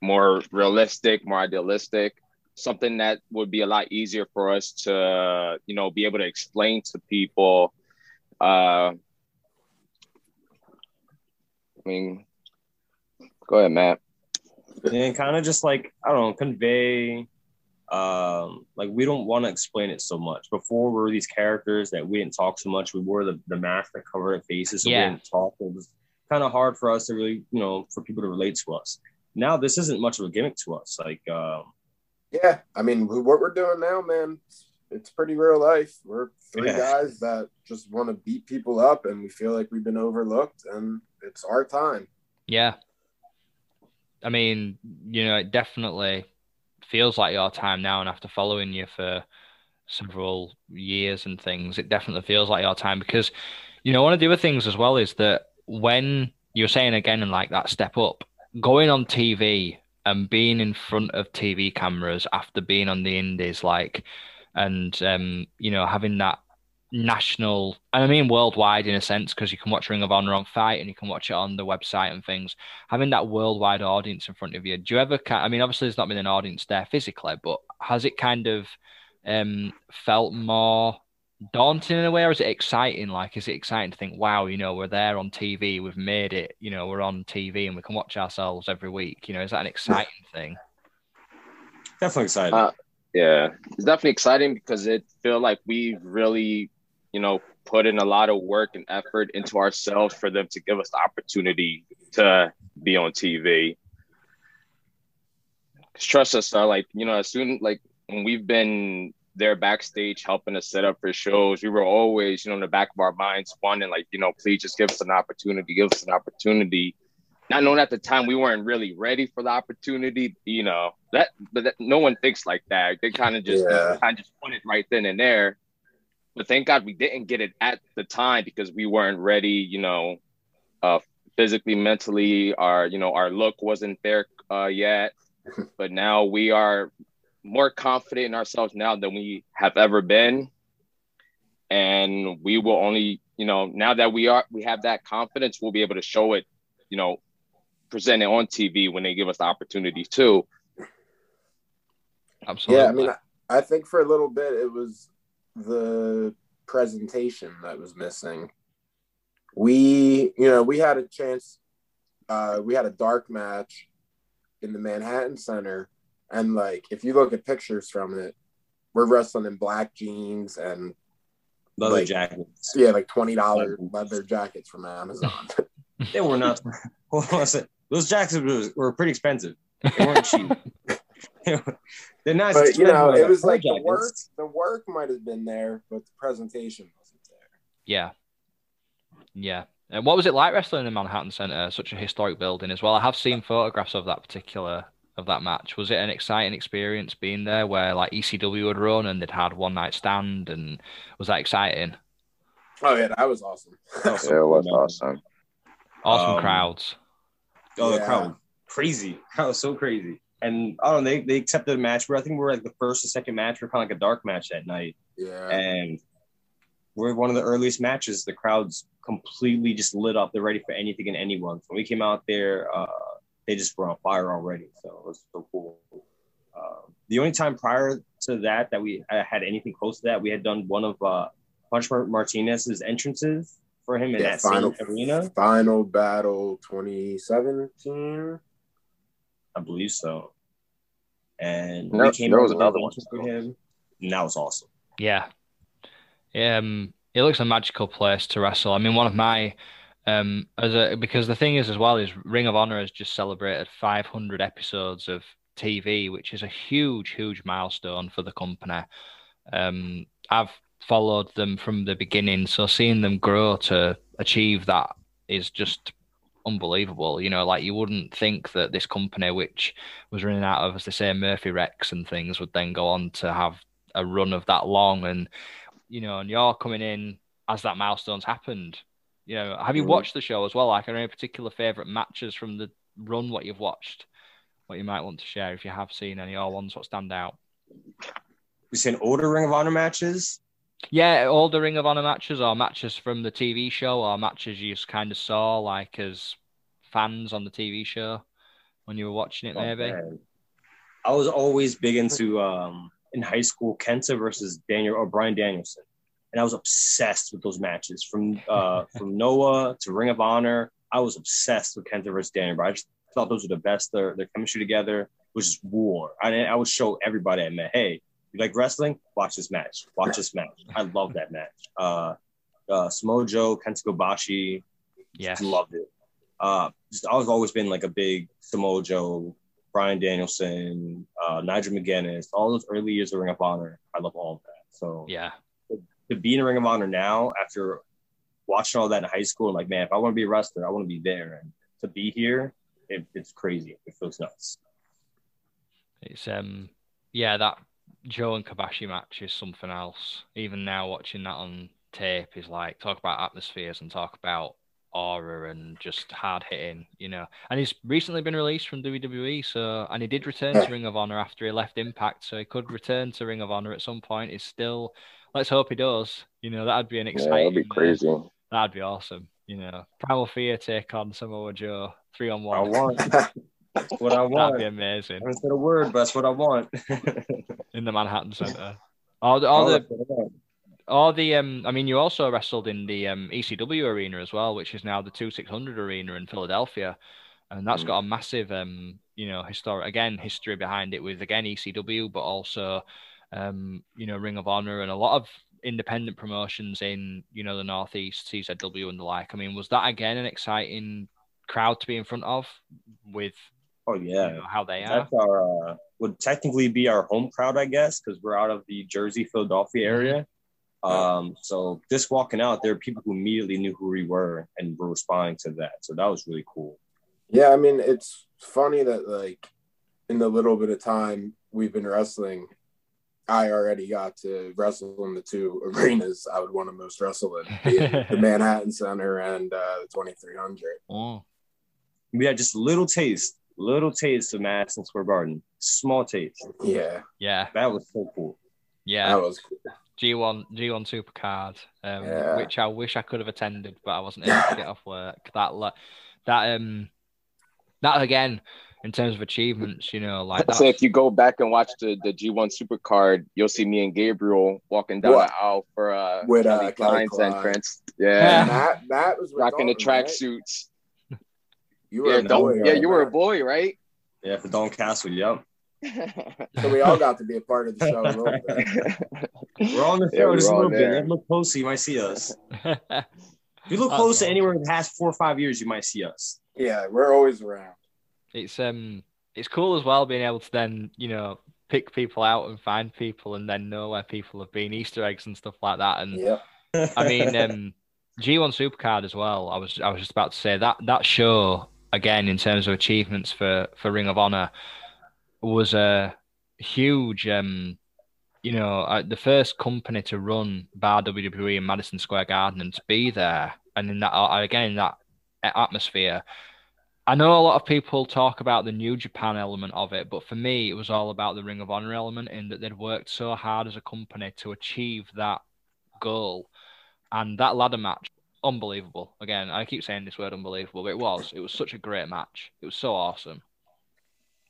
more realistic, more idealistic, something that would be a lot easier for us to you know be able to explain to people. Uh, I mean, go ahead, Matt. And kind of just like, I don't know, convey, um, like we don't want to explain it so much. Before we were these characters that we didn't talk so much. We wore the, the mask that covered our faces, so yeah. we didn't talk. It was kind of hard for us to really, you know, for people to relate to us. Now this isn't much of a gimmick to us. Like, um, yeah, I mean, what we're doing now, man, it's pretty real life. We're three yeah. guys that just want to beat people up, and we feel like we've been overlooked, and it's our time. Yeah. I mean, you know, it definitely feels like your time now, and after following you for several years and things, it definitely feels like your time because, you know, one of the other things as well is that when you're saying again and like that step up, going on T V and being in front of T V cameras after being on the indies, like, and, um, you know, having that national, and I mean worldwide in a sense, because you can watch Ring of Honor on Fight and you can watch it on the website and things, having that worldwide audience in front of you. Do you ever, I mean, obviously there's not been an audience there physically, but has it kind of um, felt more daunting in a way, or is it exciting? Like, is it exciting to think, wow, you know, we're there on T V, we've made it, you know, we're on T V and we can watch ourselves every week. You know, is that an exciting thing? Definitely exciting. Uh, yeah, it's definitely exciting because it feel like we've really, you know, put in a lot of work and effort into ourselves for them to give us the opportunity to be on T V. Trust us, sir, like, you know, as soon, like, when we've been there backstage helping us set up for shows, we were always, you know, in the back of our minds wanting, like, you know, please just give us an opportunity, give us an opportunity. Not knowing at the time we weren't really ready for the opportunity, you know, that, but that, no one thinks like that. They kind of just, yeah. kind of just want it right then and there. But thank God we didn't get it at the time because we weren't ready, you know, uh, physically, mentally, our, you know, our look wasn't there uh, yet. But now we are more confident in ourselves now than we have ever been. And we will only, you know, now that we are, we have that confidence, we'll be able to show it, you know, present it on T V when they give us the opportunity to. Absolutely. Yeah, I mean, I, I think for a little bit it was the presentation that was missing. We, you know, we had a chance, uh, we had a dark match in the Manhattan Center. And like, if you look at pictures from it, we're wrestling in black jeans and leather like, jackets. Yeah, like twenty dollars leather jackets from Amazon. They were not, hold on a second. Those jackets were pretty expensive. They weren't cheap. They're nice, but you know, it was like the work, the work might have been there, but the presentation wasn't there. Yeah, yeah. And what was it like wrestling in Manhattan Center, such a historic building as well? I have seen photographs of that particular of that match. Was it an exciting experience being there, where like E C W had run and they'd had one night stand, and was that exciting? Oh yeah, that was awesome. awesome. Yeah, it was awesome. Awesome um, crowds. Oh, the yeah. crowd, crazy. That was so crazy. And I don't know, they, they accepted a match where I think we were like the first or second match. We were kind of like a dark match that night. Yeah. And we're one of the earliest matches. The crowd's completely just lit up. They're ready for anything and anyone. So when we came out there, uh, they just were on fire already. So it was so cool. Uh, the only time prior to that that we uh, had anything close to that, we had done one of uh, Punisher Martinez's entrances for him in yeah, that final, same arena. Final Battle twenty seventeen. I believe so. And no, we came there was another one for him. And that was awesome. Yeah. Um, it looks a magical place to wrestle. I mean, one of my um, as a because the thing is as well is Ring of Honor has just celebrated five hundred episodes of T V, which is a huge, huge milestone for the company. Um, I've followed them from the beginning, so seeing them grow to achieve that is just unbelievable. You know, like you wouldn't think that this company, which was running out of, as they say, Murphy Rex and things, would then go on to have a run of that long. And you know, and you're coming in as that milestone's happened. You know, have you watched the show as well? Like, are there any particular favorite matches from the run? What you've watched, what you might want to share if you have seen any or ones what stand out? We've seen older Ring of Honor matches. Yeah, older Ring of Honor matches or matches from the T V show or matches you just kind of saw like as fans on the T V show when you were watching it, maybe. Okay. I was always big into um, in high school Kenta versus Daniel or Brian Danielson, and I was obsessed with those matches from uh, from Noah to Ring of Honor. I was obsessed with Kenta versus Daniel Bryan. I just thought those were the best. Their their chemistry together was just war. I I would show everybody I met, hey, you like wrestling? Watch this match. Watch this match. I love that match. Uh, uh, Samoa Joe, Kenta Kobashi. Yes. Loved it. Uh, just, I've always been like a big Samoa Joe, Brian Danielson, uh, Nigel McGuinness, all those early years of Ring of Honor. I love all of that. So yeah, to, to be in Ring of Honor now, after watching all that in high school, I'm like, man, if I want to be a wrestler, I want to be there. And to be here, it, it's crazy. It feels nuts. It's, um, yeah, that Joe and Kobashi match is something else. Even now, watching that on tape is like, talk about atmospheres and talk about aura and just hard hitting, you know. And he's recently been released from W W E, so and he did return to Ring of Honor after he left Impact, so he could return to Ring of Honor at some point. It's still, let's hope he does. You know, that'd be an exciting. Yeah, that'd be crazy. Uh, that'd be awesome. You know, Primal Fear take on Samoa Joe three on one. I want. That's what I want. That'd be amazing. I haven't said a word, but that's what I want. In the Manhattan Center. All, all the, all the. Um, I mean, you also wrestled in the um, E C W arena as well, which is now the twenty-six hundred arena in Philadelphia, and that's mm. got a massive, um, you know, historic again history behind it with again E C W, but also, um, you know, Ring of Honor and a lot of independent promotions in you know the Northeast, C Z W and the like. I mean, was that again an exciting crowd to be in front of with? Oh, yeah. You know, how they are. That's our, uh, would technically be our home crowd, I guess, because we're out of the Jersey, Philadelphia area. Um, so just walking out, there are people who immediately knew who we were and were responding to that. So that was really cool. Yeah, I mean, it's funny that, like, in the little bit of time we've been wrestling, I already got to wrestle in the two arenas I would want to most wrestle in, the, the Manhattan Center and uh, the twenty-three hundred. Oh. We had just little taste. Little taste of Madison Square Garden. Small taste. Yeah. Yeah. That was so cool. Yeah. That was cool. G one, G one Supercard, um, yeah. which I wish I could have attended, but I wasn't able to get off work. That, that, um, that again, in terms of achievements, you know, like that. So if you go back and watch the, the G one Supercard, you'll see me and Gabriel walking down what? the aisle for uh, with uh, Klein's Klein. entrance. Yeah. That, that was rocking the tracksuits. Right? You were yeah, a boy, yeah, right? you were a boy, right? Yeah, for Doncaster, yep. So we all got to be a part of the show. A little bit. We're on the show yeah, just a little there. bit. Look close, you might see us. If you look close to anywhere in the past four or five years, you might see us. Yeah, we're always around. It's um, it's cool as well being able to then, you know, pick people out and find people and then know where people have been, Easter eggs and stuff like that. And yeah, I mean, um, G one Supercard as well. I was I was just about to say that that show. Again, in terms of achievements for, for Ring of Honor, was a huge, um, you know, uh, the first company to run bar W W E in Madison Square Garden and to be there. And in that, uh, again, in that atmosphere, I know a lot of people talk about the New Japan element of it, but for me, it was all about the Ring of Honor element in that they'd worked so hard as a company to achieve that goal. And that ladder match unbelievable. Again, I keep saying this word unbelievable, but it was. It was such a great match. It was so awesome.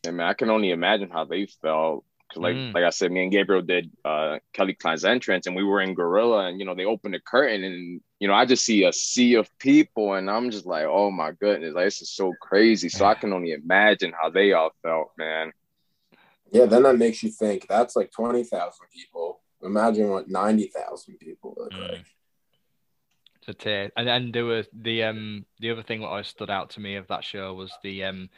I mean, I can only imagine how they felt. Cause like, mm. like I said, me and Gabriel did uh, Kelly Klein's entrance, and we were in Gorilla, and, you know, they opened the curtain, and, you know, I just see a sea of people, and I'm just like, oh my goodness, like, this is so crazy. So I can only imagine how they all felt, man. Yeah, then that makes you think that's like twenty thousand people. Imagine what ninety thousand people look mm. like. It's a tear. And then there was the um the other thing that always stood out to me of that show was the um.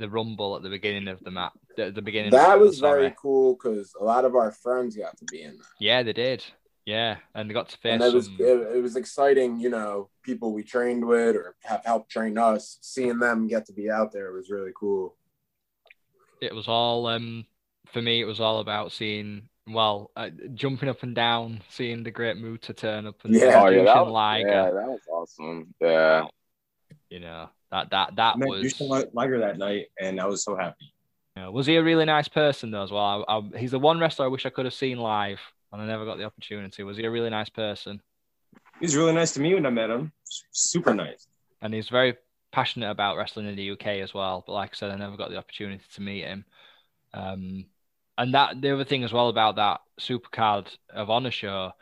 the rumble at the beginning of the map. The, the beginning. That of the was sorry. very cool because a lot of our friends got to be in that. Yeah, they did. Yeah, and they got to face. And it some... was it, it was exciting, you know, people we trained with or have helped train us. Seeing them get to be out there was really cool. It was all um for me. It was all about seeing well, uh, jumping up and down, seeing the great Muta turn up and yeah, oh, yeah, that, Liger. Yeah, that was awesome. Yeah, you know. That that that I was Liger that night, and I was so happy. Yeah, was he a really nice person though? As well, I, I, he's the one wrestler I wish I could have seen live, and I never got the opportunity. Was he a really nice person? He was really nice to me when I met him. Super nice, and he's very passionate about wrestling in the U K as well. But like I said, I never got the opportunity to meet him. Um, and that the other thing as well about that Supercard of Honor show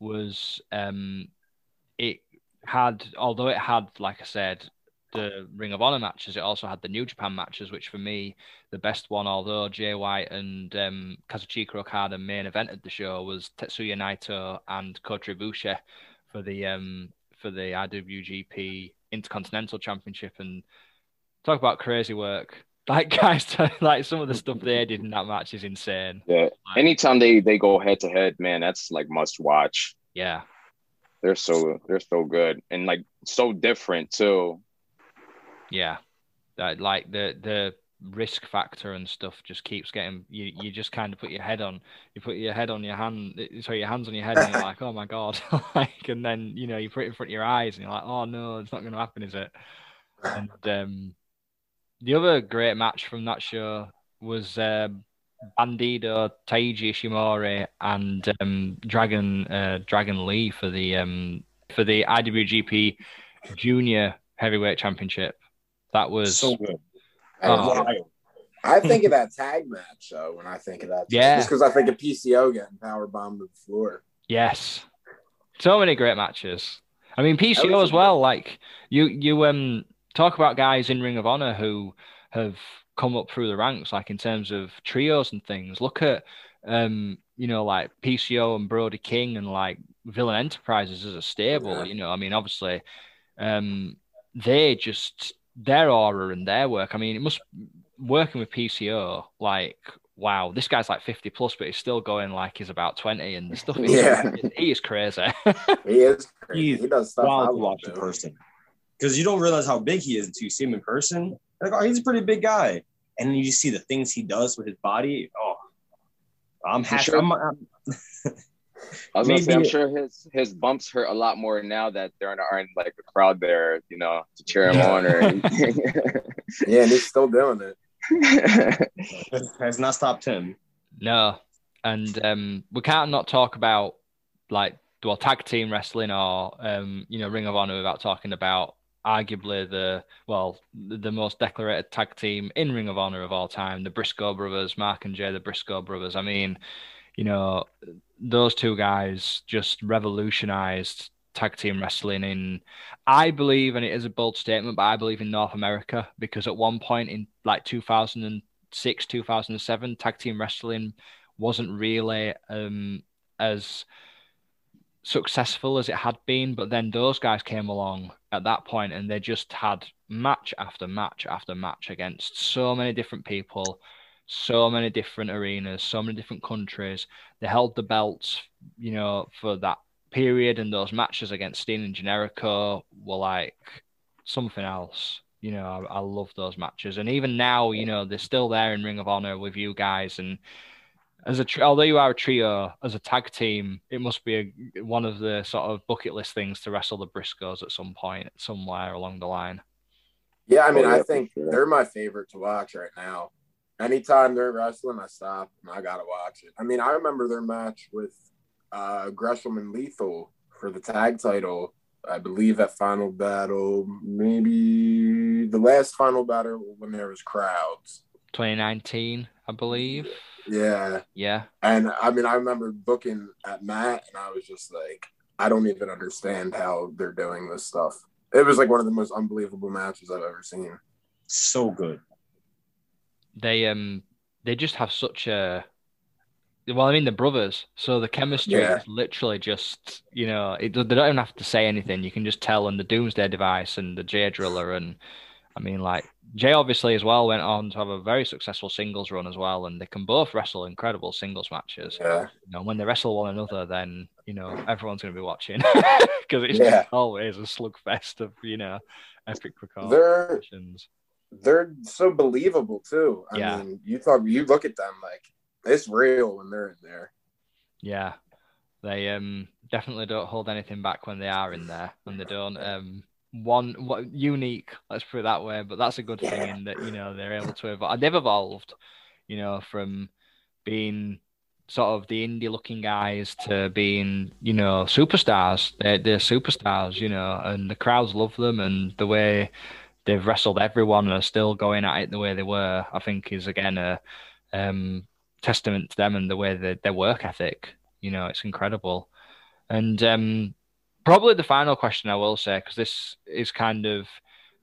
was um, it had, although it had, like I said, the Ring of Honor matches, it also had the New Japan matches, which for me, the best one, although Jay White and um, Kazuchika Okada main evented the show, was Tetsuya Naito and Kota Ibushi for the um, for the I W G P Intercontinental Championship. And talk about crazy work. Like, guys, like some of the stuff they did in that match is insane. Yeah. Like, anytime they, they go head-to-head, man, that's like must-watch. Yeah. They're so they're so good and, like, so different, too. Yeah, that, like the the risk factor and stuff just keeps getting you. You just kind of put your head on, you put your head on your hand, sorry, your hands on your head, and you're like, oh my god, like, and then you know you put it in front of your eyes, and you're like, oh no, it's not going to happen, is it? And um, the other great match from that show was uh, Bandido Taiji Ishimori and um, Dragon uh, Dragon Lee for the um, for the I W G P Junior Heavyweight Championship. That was so good. Oh. I think of that tag match though. When I think of that, yeah, just because I think of P C O getting power bombed to the floor. Yes, so many great matches. I mean, P C O as well. Good. Like you, you um talk about guys in Ring of Honor who have come up through the ranks, like in terms of trios and things. Look at um you know like P C O and Brody King and like Villain Enterprises as a stable. Yeah. You know, I mean, obviously, um they just. Their aura and their work. I mean, it must working with P C O. Like, wow, this guy's like fifty plus, but he's still going like he's about twenty and stuff. Is, yeah, he is crazy. He is crazy. He's he does stuff. I watch in person because you don't realize how big he is until you see him in person. Like, oh, he's a pretty big guy, and then you see the things he does with his body. Oh, I'm happy. Sure. I'm, I'm... I was Maybe. gonna say, I'm sure his his bumps hurt a lot more now that there aren't like a crowd there, you know, to cheer him on. Or yeah, and he's still doing it. It has not stopped him. No, and um, we can't not talk about like well tag team wrestling or um, you know Ring of Honor without talking about arguably the well the most decorated tag team in Ring of Honor of all time, the Briscoe Brothers, Mark and Jay, the Briscoe Brothers. I mean, you know. Those two guys just revolutionized tag team wrestling in, I believe, and it is a bold statement, but I believe in North America, because at one point in like two thousand six, two thousand seven, tag team wrestling wasn't really um, as successful as it had been. But then those guys came along at that point and they just had match after match after match against so many different people. So many different arenas, so many different countries. They held the belts, you know, for that period, and those matches against Steen and Generico were like something else. You know, I, I love those matches, and even now, you know, they're still there in Ring of Honor with you guys. And as a, although you are a trio, as a tag team, it must be a, one of the sort of bucket list things to wrestle the Briscoes at some point, somewhere along the line. Yeah, I mean, I think they're my favorite to watch right now. Anytime they're wrestling, I stop and I gotta watch it. I mean, I remember their match with uh, Gresham and Lethal for the tag title I believe that final battle, maybe the last final battle when there was crowds. twenty nineteen, I believe. Yeah. Yeah. And I mean, I remember booking at Matt and I was just like, I don't even understand how they're doing this stuff. It was like one of the most unbelievable matches I've ever seen. So good. They um they just have such a well, I mean, the brothers, so the chemistry yeah. is literally just, you know, it, they don't even have to say anything. You can just tell, and the Doomsday Device and the J-Driller. And, I mean, like, Jay obviously as well went on to have a very successful singles run as well, and they can both wrestle incredible singles matches. Yeah. You know, when they wrestle one another, then, you know, everyone's going to be watching because it's yeah. just always a slugfest of, you know, epic records. They're so believable, too. I yeah. mean, you talk, you look at them, like, it's real when they're in there. Yeah. They um definitely don't hold anything back when they are in there, and they don't um one what unique, let's put it that way, but that's a good yeah. thing in that, you know, they're able to evolve. They've evolved, you know, from being sort of the indie looking guys to being, you know, superstars. They're, they're superstars, you know, and the crowds love them, and the way they've wrestled everyone and are still going at it the way they were, I think is again a um testament to them and the way that their work ethic, you know, it's incredible. And um probably the final question I will say, because this is kind of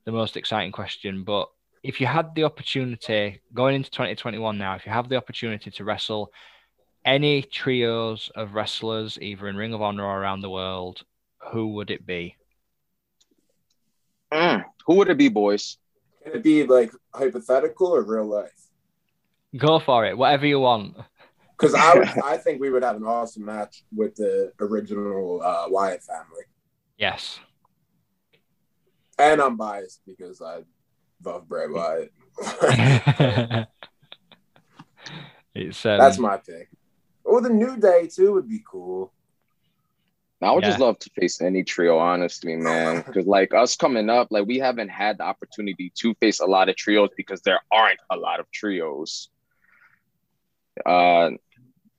the most exciting question, but if you had the opportunity going into twenty twenty-one now, if you have the opportunity to wrestle any trios of wrestlers either in Ring of Honor or around the world, who would it be? Mm, who would it be, boys? Can it be like hypothetical or real life? Go for it, whatever you want. Because I, would, I think we would have an awesome match with the original uh, Wyatt family. Yes. And I'm biased because I love Bray Wyatt. It's, um... that's my pick. Or the New Day, too, would be cool. I would yeah. just love to face any trio, honestly, man. Because, like, us coming up, like, we haven't had the opportunity to face a lot of trios because there aren't a lot of trios. Uh,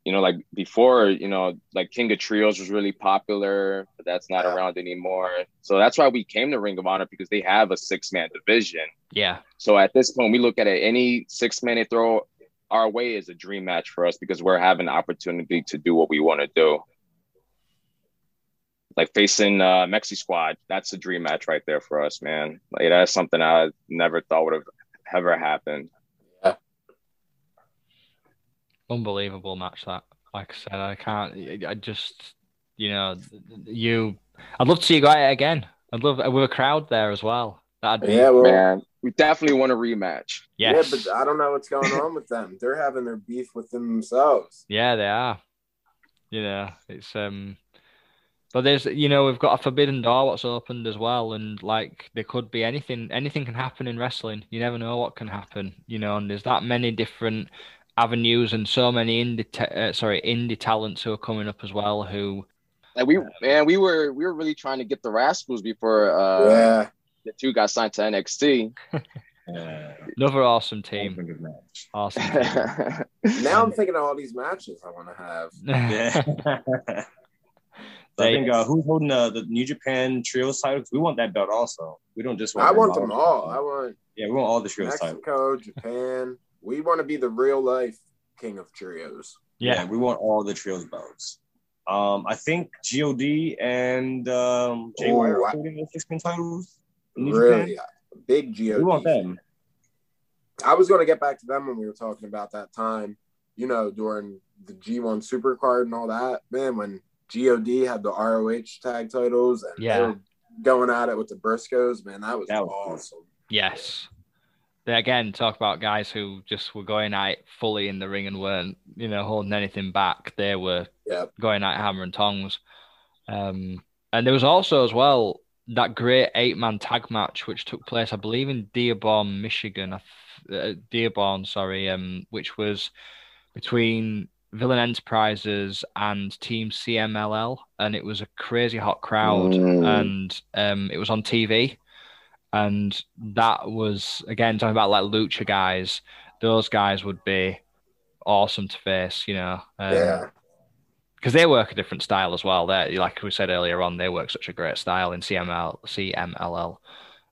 you know, like, before, you know, like, King of Trios was really popular, but that's not yeah. around anymore. So that's why we came to Ring of Honor, because they have a six-man division. Yeah. So at this point, we look at it, any six-man they throw our way is a dream match for us because we're having the opportunity to do what we want to do. Like facing uh, Mexi Squad, that's a dream match right there for us, man. Like that's something I never thought would have ever happened. Yeah. Unbelievable match that. Like I said, I can't. I just, you know, you. I'd love to see you go at it again. I'd love with a crowd there as well. That'd be yeah, well, man. We definitely want a rematch. Yes. Yeah, but I don't know what's going on with them. They're having their beef with themselves. Yeah, they are. You know, it's um. But there's, you know, we've got a forbidden door what's opened as well. And like, there could be anything, anything can happen in wrestling. You never know what can happen, you know, and there's that many different avenues and so many indie, ta- uh, sorry, indie talents who are coming up as well. Who, like we, um, man, we were, we were really trying to get the Rascals before uh, yeah. the two got signed to N X T. Yeah. Another awesome team. Awesome. Team. Now I'm thinking of all these matches I want to have. Yeah. So I think uh, who's holding the, the New Japan Trios titles? We want that belt also. We don't just want. I want them all. I want. Yeah, we want all the Trios titles. Mexico, Japan. We want to be the real life king of Trios. Yeah, yeah we want all the Trios belts. Um, I think G O D and um, Jay Wyatt are holding the six-man titles. Really, big G O D. We want them. I was going to get back to them when we were talking about that time. You know, during the G one Supercard and all that. Man, when G O D had the R O H tag titles and yeah. they were going at it with the Briscoes, man. That was, that was awesome. Cool. Yes. They again talk about guys who just were going at it fully in the ring and weren't, you know, holding anything back. They were yep. going at hammer and tongs. Um, and there was also as well that great eight man tag match which took place, I believe, in Dearborn, Michigan. Uh, Dearborn, sorry, um, which was between Villain Enterprises and Team C M L L, and it was a crazy hot crowd, mm. and um, it was on T V, and that was, again, talking about like Lucha guys, those guys would be awesome to face, you know. Um, yeah. because they work a different style as well. There, like we said earlier on, they work such a great style in C M L, C M L L.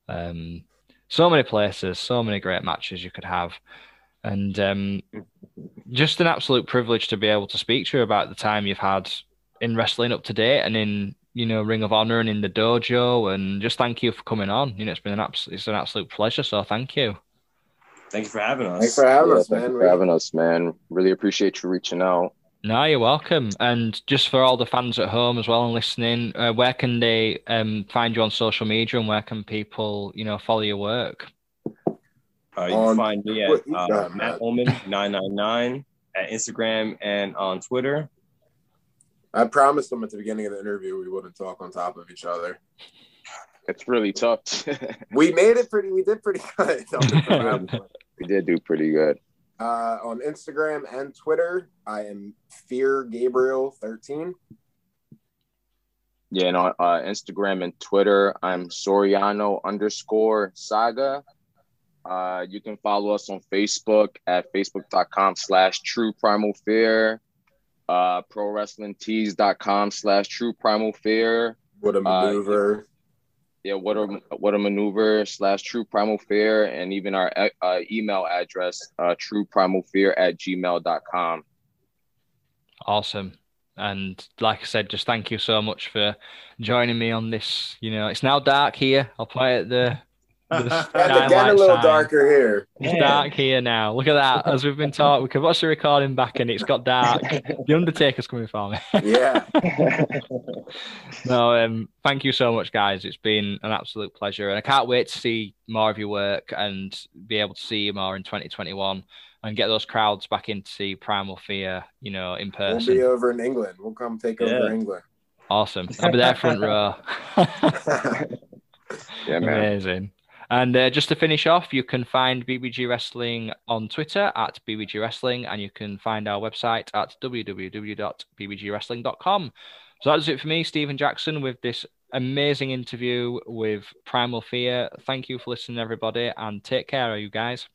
Um, so many places, so many great matches you could have, and um, just an absolute privilege to be able to speak to you about the time you've had in wrestling up to date, and in, you know, Ring of Honor and in the dojo. And just thank you for coming on. You know, it's been an abs- it's an absolute pleasure. So thank you. Thank you for having us. Thanks for having yeah, us, man. Thank you for having us, man. Really appreciate you reaching out. No, you're welcome. And just for all the fans at home as well and listening, uh, where can they um, find you on social media, and where can people, you know, follow your work? Uh, you can find me at uh, Matt Ullman nine nine nine at Instagram and on Twitter. I promised them at the beginning of the interview we wouldn't talk on top of each other. It's really tough. we made it pretty. We did pretty good. we did do pretty good. Uh, on Instagram and Twitter, I am Fear Gabriel thirteen. Yeah, and on uh, Instagram and Twitter, I'm Soriano underscore Saga. Uh, you can follow us on Facebook at facebook.com slash True Primal Fear. Uh, ProWrestlingTees.com slash True Primal Fear. What a maneuver. Uh, Yeah, what a what a maneuver slash True Primal Fear, and even our uh, email address, uh, trueprimalfear at gmail.com. Awesome, and like I said, just thank you so much for joining me on this. You know, it's now dark here. I'll play it the. the skylight get a little sign. Darker here. It's yeah. dark here now. Look at that. As we've been taught, we can watch the recording back, and it's got dark. The Undertaker's coming for me. Yeah. No, um, thank you so much, guys. It's been an absolute pleasure, and I can't wait to see more of your work and be able to see you more in twenty twenty-one and get those crowds back in to see Primal Fear, you know, in person. We'll be over in England. We'll come take yeah. over England. Awesome. I'll be there front row. Yeah, man. Amazing. And uh, just to finish off, you can find B B G Wrestling on Twitter at B B G Wrestling, and you can find our website at w w w dot b b g wrestling dot com. So that is it for me, Stephen Jackson, with this amazing interview with Primal Fear. Thank you for listening, everybody, and take care of you guys.